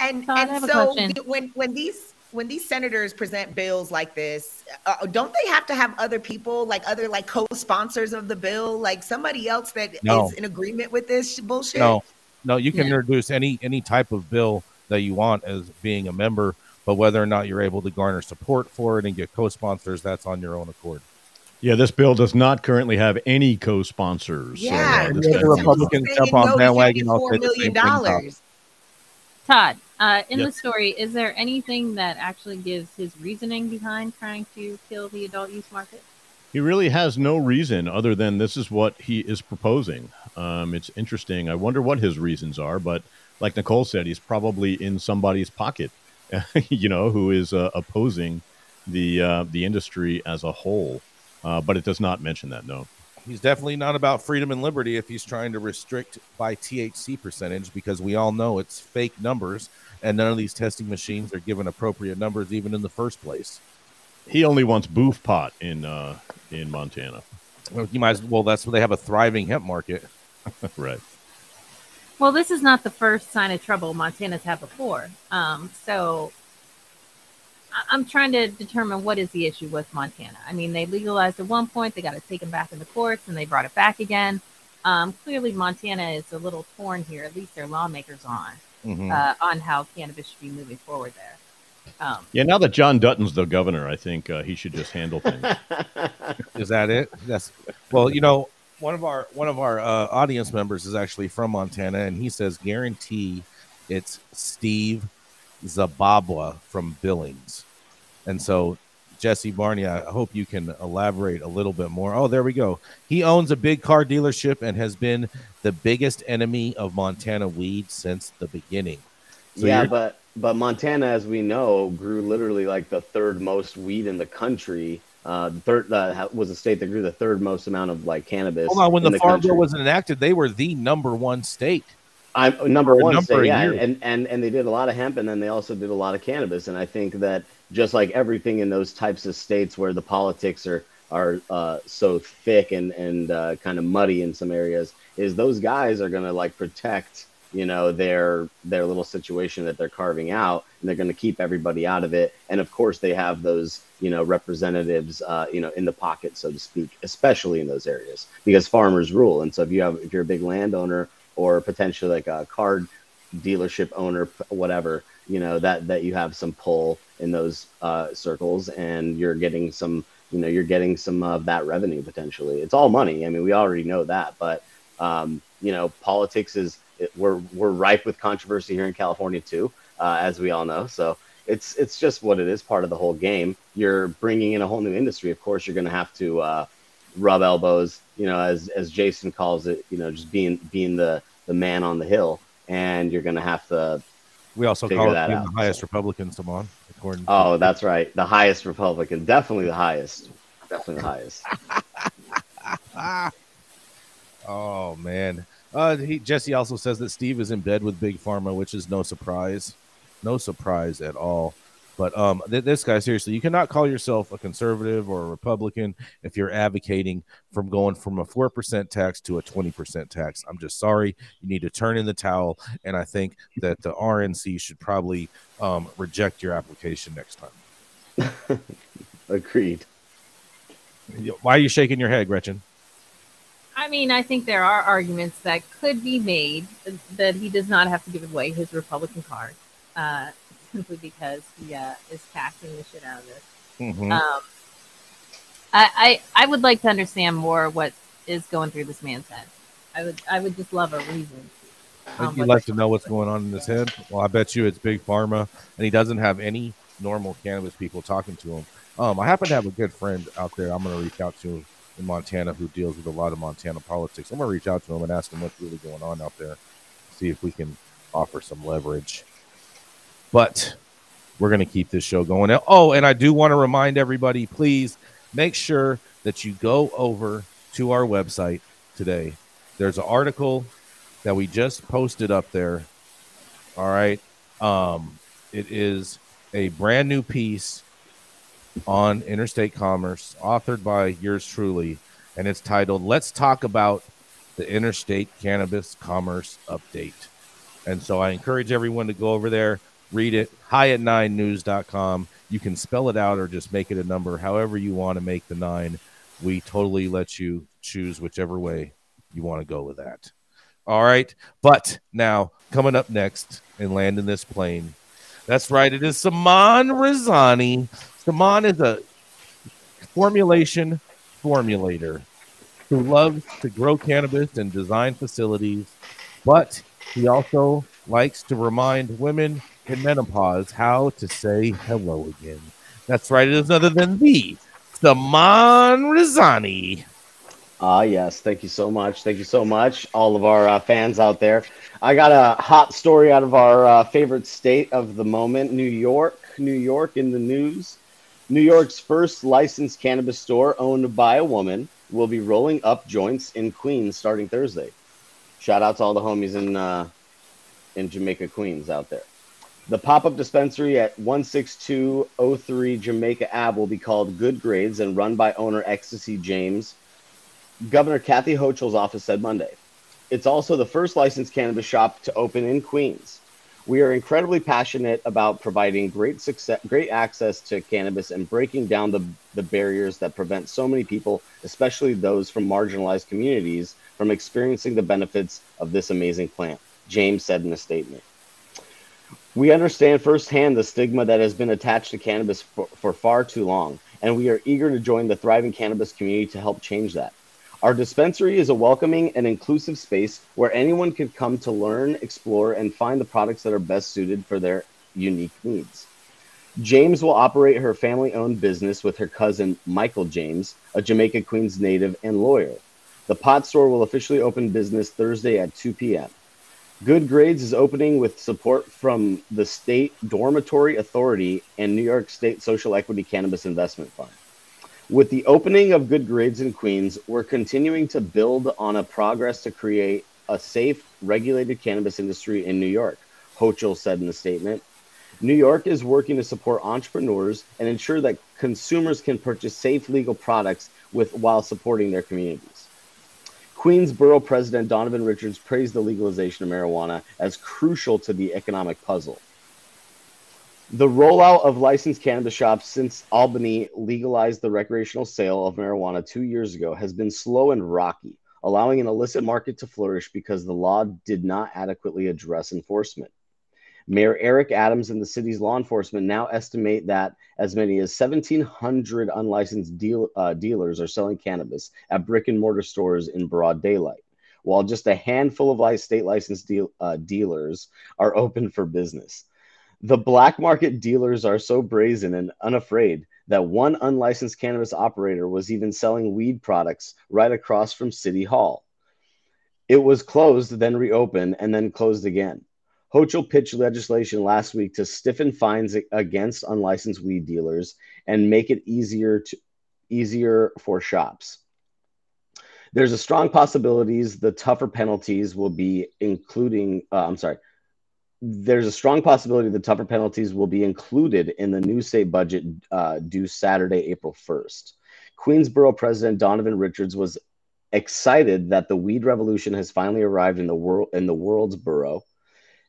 And so when these senators present bills like this, don't they have to have other people, like other like co-sponsors of the bill, like somebody else that is in agreement with this bullshit? No, you can introduce any type of bill that you want as being a member, but whether or not you're able to garner support for it and get co-sponsors, that's on your own accord. Yeah, this bill does not currently have any co-sponsors. Yeah, so, the Republicans jump on bandwagon. $4 million. Todd, in the story, is there anything that actually gives his reasoning behind trying to kill the adult use market? He really has no reason other than this is what he is proposing. It's interesting. I wonder what his reasons are. But like Nicole said, he's probably in somebody's pocket, who is opposing the industry as a whole. But it does not mention that, no. He's definitely not about freedom and liberty if he's trying to restrict by THC percentage, because we all know it's fake numbers and none of these testing machines are given appropriate numbers even in the first place. He only wants boof pot in Montana. Well, you might as well. That's where they have a thriving hemp market. Right. Well, this is not the first sign of trouble Montana's had before. So I'm trying to determine what is the issue with Montana. I mean, they legalized at one point. They got it taken back in the courts, and they brought it back again. Clearly, Montana is a little torn here. At least their lawmakers on how cannabis should be moving forward there. Now that John Dutton's the governor, I think he should just handle things. Is that it? Yes. Well, one of our audience members is actually from Montana, and he says, guarantee it's Steve Zababwa from Billings. And so, Jesse Barney, I hope you can elaborate a little bit more. Oh, there we go. He owns a big car dealership and has been the biggest enemy of Montana weed since the beginning. So But Montana, as we know, grew literally like the third most weed in the country. Was a state that grew the third most amount of like cannabis. Hold on, when the farm bill was enacted, they were the number one state. And they did a lot of hemp, and then they also did a lot of cannabis. And I think that just like everything in those types of states where the politics are so thick and kind of muddy in some areas, is those guys are going to like protect their little situation that they're carving out, and they're going to keep everybody out of it. And of course they have those, representatives, in the pocket, so to speak, especially in those areas, because farmers rule. And so if you're a big landowner or potentially like a car dealership owner, whatever, that you have some pull in those circles, and you're getting some of that revenue potentially. It's all money. I mean, we already know that, but politics is, we're ripe with controversy here in California too, as we all know. So it's just what it is, part of the whole game. You're bringing in a whole new industry. Of course, you're going to have to rub elbows, as Jason calls it, just being the man on the hill. And you're going to have to. We also call it the highest Republican, Saman. Oh, that's right, the highest Republican, definitely the highest. Oh man. Jesse also says that Steve is in bed with Big Pharma, which is no surprise at all. But this guy, seriously, you cannot call yourself a conservative or a Republican if you're advocating from going from a 4% tax to a 20% tax. I'm just sorry. You need to turn in the towel, and I think that the RNC should probably reject your application next time. Agreed. Why are you shaking your head, Gretchen? I mean, I think there are arguments that could be made that he does not have to give away his Republican card simply because he is taxing the shit out of this. Mm-hmm. I would like to understand more what is going through this man's head. I would just love a reason. You'd like to know what's going on in his head? Well, I bet you it's Big Pharma, and he doesn't have any normal cannabis people talking to him. I happen to have a good friend out there. I'm going to reach out to him in Montana who deals with a lot of Montana politics. I'm going to reach out to him and ask him what's really going on out there, see if we can offer some leverage. But we're going to keep this show going. Oh, and I do want to remind everybody, please make sure that you go over to our website today. There's an article that we just posted up there All right. It is a brand new piece on interstate commerce authored by yours truly. And it's titled, Let's Talk About the Interstate Cannabis Commerce Update. And so I encourage everyone to go over there, read it, highat9news.com. You can spell it out or just make it a number, however you want to make the nine. We totally let you choose whichever way you want to go with that. All right. But now coming up next and landing this plane. That's right. It is Saman Razani. Saman is a formulator who loves to grow cannabis and design facilities, but he also likes to remind women in menopause how to say hello again. That's right. It is other than the Saman Razani. Yes. Thank you so much. Thank you so much, all of our fans out there. I got a hot story out of our favorite state of the moment, New York. New York in the news. New York's first licensed cannabis store owned by a woman will be rolling up joints in Queens starting Thursday. Shout out to all the homies in Jamaica, Queens out there. The pop-up dispensary at 16203 Jamaica Ave will be called Good Grades and run by owner Ecstasy James. Governor Kathy Hochul's office said Monday. It's also the first licensed cannabis shop to open in Queens. We are incredibly passionate about providing great success, great access to cannabis and breaking down the barriers that prevent so many people, especially those from marginalized communities, from experiencing the benefits of this amazing plant, James said in a statement. We understand firsthand the stigma that has been attached to cannabis for far too long, and we are eager to join the thriving cannabis community to help change that. Our dispensary is a welcoming and inclusive space where anyone can come to learn, explore, and find the products that are best suited for their unique needs. James will operate her family-owned business with her cousin, Michael James, a Jamaica, Queens native and lawyer. The pot store will officially open business Thursday at 2 p.m. Good Grades is opening with support from the State Dormitory Authority and New York State Social Equity Cannabis Investment Fund. With the opening of Good Grades in Queens, we're continuing to build on a progress to create a safe, regulated cannabis industry in New York, Hochul said in a statement. New York is working to support entrepreneurs and ensure that consumers can purchase safe, legal products while supporting their communities. Queens Borough President Donovan Richards praised the legalization of marijuana as crucial to the economic puzzle. The rollout of licensed cannabis shops since Albany legalized the recreational sale of marijuana 2 years ago has been slow and rocky, allowing an illicit market to flourish because the law did not adequately address enforcement. Mayor Eric Adams and the city's law enforcement now estimate that as many as 1,700 unlicensed dealers are selling cannabis at brick-and-mortar stores in broad daylight, while just a handful of state-licensed dealers are open for business. The black market dealers are so brazen and unafraid that one unlicensed cannabis operator was even selling weed products right across from City Hall. It was closed, then reopened, and then closed again. Hochul pitched legislation last week to stiffen fines against unlicensed weed dealers and make it easier for shops. There's a strong possibilities the tougher penalties will be including. There's a strong possibility the tougher penalties will be included in the new state budget due Saturday, April 1st. Queensborough President Donovan Richards was excited that the weed revolution has finally arrived in the world's borough.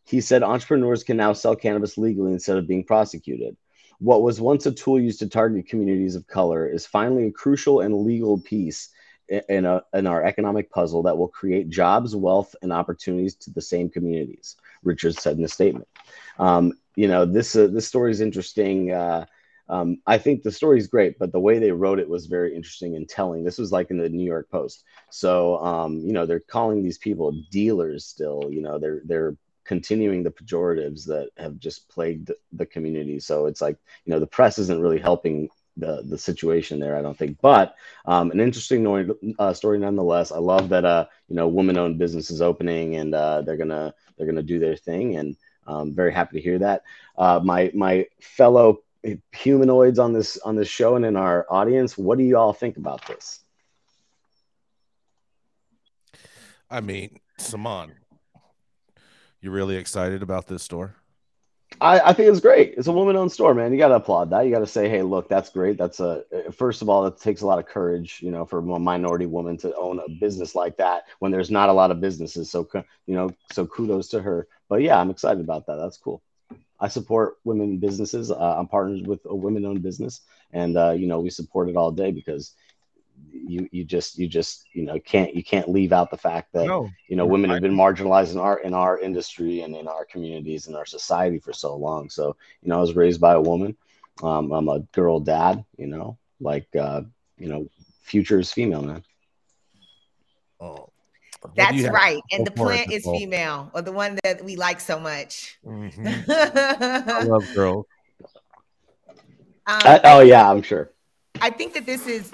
He said entrepreneurs can now sell cannabis legally instead of being prosecuted. What was once a tool used to target communities of color is finally a crucial and legal piece in our economic puzzle that will create jobs, wealth, and opportunities to the same communities, Richards said in a statement. This story is interesting. I think the story is great, but the way they wrote it was very interesting and telling. This was like in the New York Post. So, they're calling these people dealers still. They're continuing the pejoratives that have just plagued the community. So it's like, the press isn't really helping the situation there, I don't think, but an interesting story nonetheless. I love that woman-owned business is opening, and they're gonna do their thing, and I'm very happy to hear that. My fellow humanoids on this show and in our audience, what do you all think about this? I mean, Saman, You really excited about this store? I think it's great. It's a woman-owned store, man. You got to applaud that. You got to say, hey, look, that's great. That's a first of all, it takes a lot of courage, you know, for a minority woman to own a business like that when there's not a lot of businesses. So, you know, so kudos to her. But yeah, I'm excited about that. That's cool. I support women businesses. I'm partners with a women-owned business, and you know, we support it all day because you can't leave out the fact that women have been marginalized in our industry and in our communities and our society for so long. So you know, I was raised by a woman. I'm a girl dad. You know, future is female, man. Oh, that's right. And the plant is female, or the one that we like so much. Mm-hmm. I love girls. I'm sure. I think that this is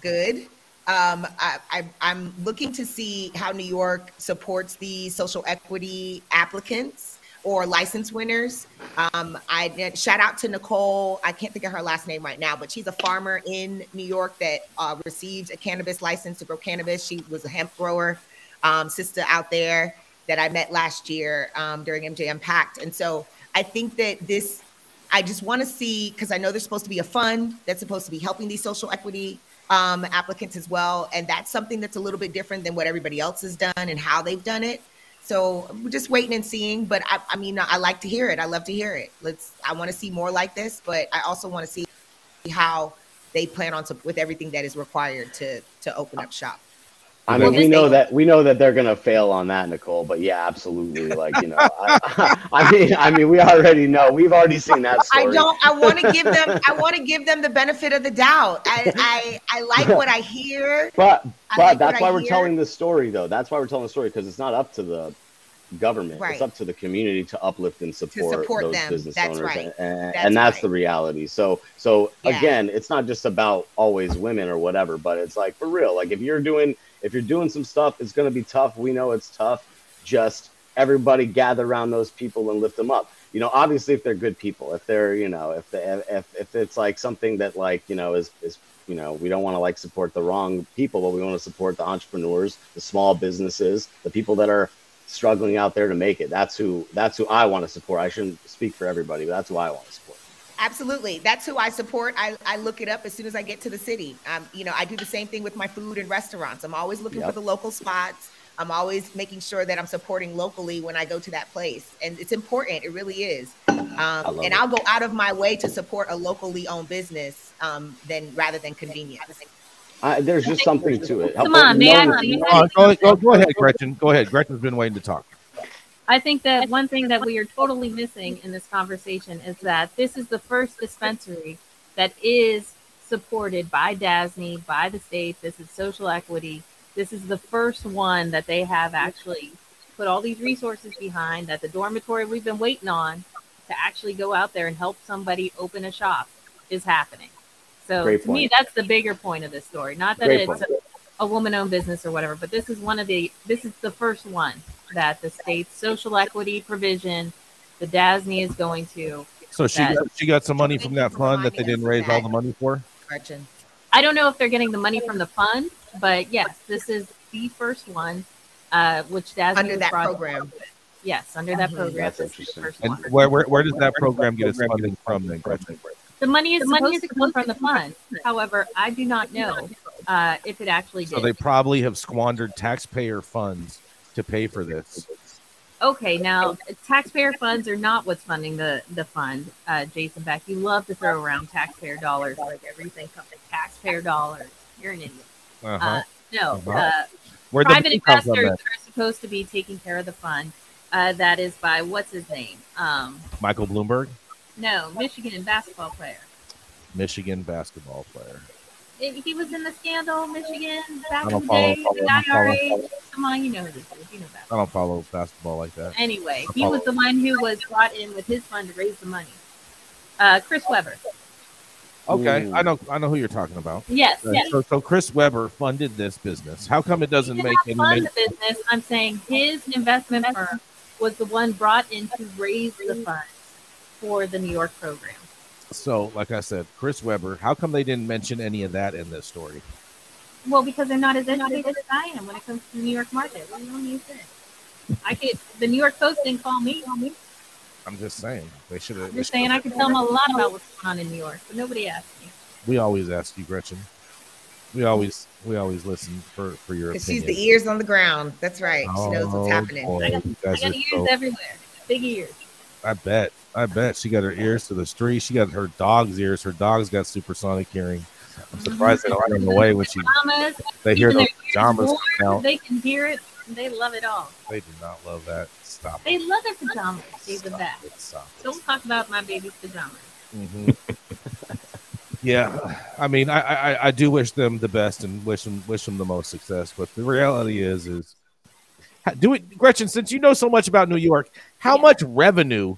good. I'm looking to see how New York supports the social equity applicants or license winners. I shout out to Nicole. I can't think of her last name right now, but she's a farmer in New York that received a cannabis license to grow cannabis. She was a hemp grower, sister out there that I met last year during MJ Impact. And so I think that this, I just want to see, because I know there's supposed to be a fund that's supposed to be helping these social equity applicants as well. And that's something that's a little bit different than what everybody else has done and how they've done it. So we're just waiting and seeing, but I like to hear it. I love to hear it. I want to see more like this, but I also want to see how they plan on with everything that is required to open up shop. I mean, we know that they're going to fail on that, Nicole, but yeah, absolutely. Like, you know, I mean, we already know, we've already seen that story. I want to give them the benefit of the doubt. I like what I hear. But that's why we're telling this story though. That's why we're telling the story, because it's not up to the government. Right. It's up to the community to uplift and support those them. Business that's owners. Right. And that's the reality. So yeah. Again, it's not just about always women or whatever, but it's like for real, like if you're doing some stuff, it's going to be tough. We know it's tough. Just everybody gather around those people and lift them up. You know, obviously if they're good people, if they're, you know, if it's like something that like, you know, is, you know, we don't want to like support the wrong people, but we want to support the entrepreneurs, the small businesses, the people that are struggling out there to make it. That's who I want to support. I shouldn't speak for everybody, but that's who I want to support. Absolutely. That's who I support. I look it up as soon as I get to the city. You know, I do the same thing with my food and restaurants. I'm always looking for the local spots. I'm always making sure that I'm supporting locally when I go to that place. And it's important. It really is. I'll go out of my way to support a locally owned business rather than convenience. There's just something to it. Come on, man. Go ahead, Gretchen. Go ahead. Gretchen's been waiting to talk. I think that one thing that we are totally missing in this conversation is that this is the first dispensary that is supported by DASNY, by the state. This is social equity. This is the first one that they have actually put all these resources behind, that the dormitory we've been waiting on to actually go out there and help somebody open a shop is happening. So to me, that's the bigger point of this story. Not that it's a woman-owned business or whatever, but this is the first one that the state's social equity provision, the DASNY is going to. So she got some money from that fund that they didn't raise all the money for? Gretchen. I don't know if they're getting the money from the fund, but yes, this is the first one, which DASNY under that program. Yes, under that program. That's interesting. And where does that program get its funding from then, Gretchen? The money is supposed to come from the fund. However, I do not know if it actually did. So they probably have squandered taxpayer funds to pay for this. Okay, now taxpayer funds are not what's funding the fund, Jason Beck. You love to throw around taxpayer dollars, like everything comes from taxpayer dollars. You're an idiot. Private investors are supposed to be taking care of the fund. That is by what's his name? Michael Bloomberg? No, Michigan basketball player. He was in the scandal, Michigan, back in the day, the IRA. Come on, you know who this is. You know that. I don't follow basketball like that. Anyway, he was the one who was brought in with his fund to raise the money. Chris Webber. Okay, ooh. I know who you're talking about. Yes, yes. So Chris Webber funded this business. How come it doesn't make any money? The business, I'm saying his investment firm was the one brought in to raise the funds for the New York program. So, like I said, Chris Webber, how come they didn't mention any of that in this story? Well, because they're not as educated as I am when it comes to the New York market. What do you want me to say? I could. The New York Post didn't call me. I'm just saying they should have. Just saying I could tell them a lot about what's going on in New York, but nobody asked me. We always ask you, Gretchen. We always listen for your opinion. She's the ears on the ground. That's right. She knows what's happening. Boy, I got ears everywhere. Big ears. I bet she got her ears to the street. She got her dog's ears. Her dog's got supersonic hearing. I'm surprised they don't run away when she. They hear those pajamas. They can hear it. They love it all. They do not love that. Stop. They love their pajamas. Even that. Don't talk about my baby's pajamas. Mm-hmm. Yeah, I mean, I do wish them the best and wish them the most success. But the reality is do it, Gretchen. Since you know so much about New York, how much revenue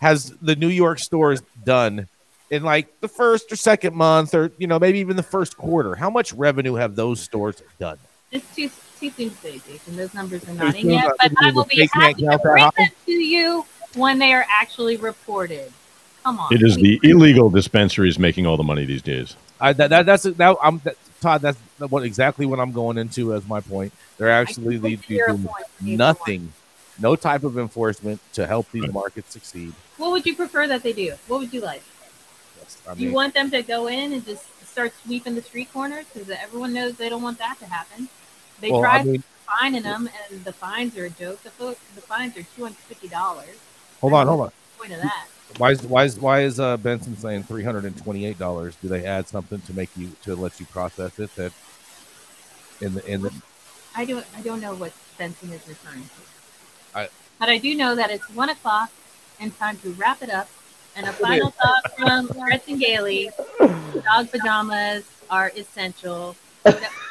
has the New York stores done in like the first or second month, or maybe even the first quarter? How much revenue have those stores done? It's too soon to say, Jason. Those numbers are not in yet, but I will be happy to bring them to you when they are actually reported. It is the illegal dispensaries making all the money these days. Todd, that's exactly what I'm going into as my point. They're actually doing nothing, no type of enforcement to help these markets succeed. What would you prefer that they do? What would you like? Yes, you want them to go in and just start sweeping the street corners? Because everyone knows they don't want that to happen. They tried fining them, and the fines are a joke. The fines are $250. Hold on. What's the point of that? Why is Benson saying $328? Do they add something to let you process it? That in the I don't know what Benson is referring to. But I do know that it's 1:00 and time to wrap it up. And a final thought from Gretchen Gailey: dog pajamas are essential.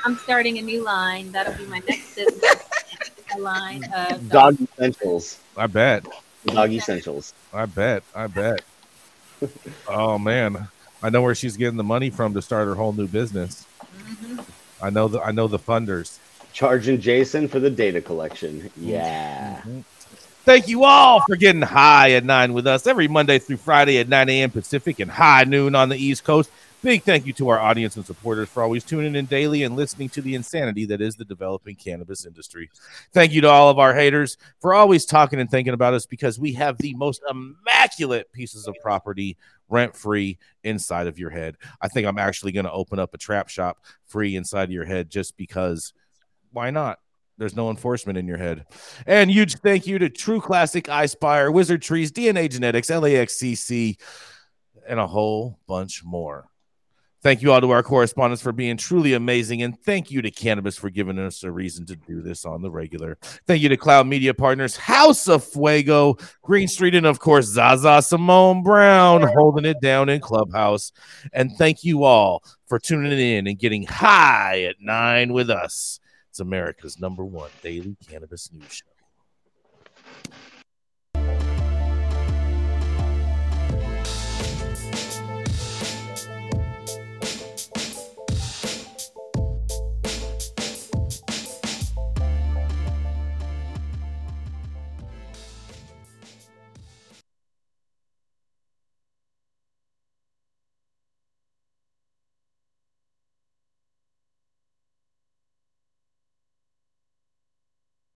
I'm starting a new line. That'll be my next business. A line of dog essentials. I bet. Dog essentials. I bet. Oh man, I know where she's getting the money from to start her whole new business. Mm-hmm. I know the funders. Charging Jason for the data collection. Yeah. Mm-hmm. Thank you all for getting high at 9 with us every Monday through Friday at 9 a.m. Pacific and high noon on the East Coast. Big thank you to our audience and supporters for always tuning in daily and listening to the insanity that is the developing cannabis industry. Thank you to all of our haters for always talking and thinking about us, because we have the most immaculate pieces of property rent-free inside of your head. I think I'm actually going to open up a trap shop free inside of your head, just because why not? There's no enforcement in your head. And huge thank you to True Classic, iSpire, Wizard Trees, DNA Genetics, LAXCC, and a whole bunch more. Thank you all to our correspondents for being truly amazing. And thank you to Cannabis for giving us a reason to do this on the regular. Thank you to Cloud Media Partners, House of Fuego, Green Street, and of course, Zaza Simone Brown holding it down in Clubhouse. And thank you all for tuning in and getting high at 9 with us. It's America's number 1 daily cannabis news show.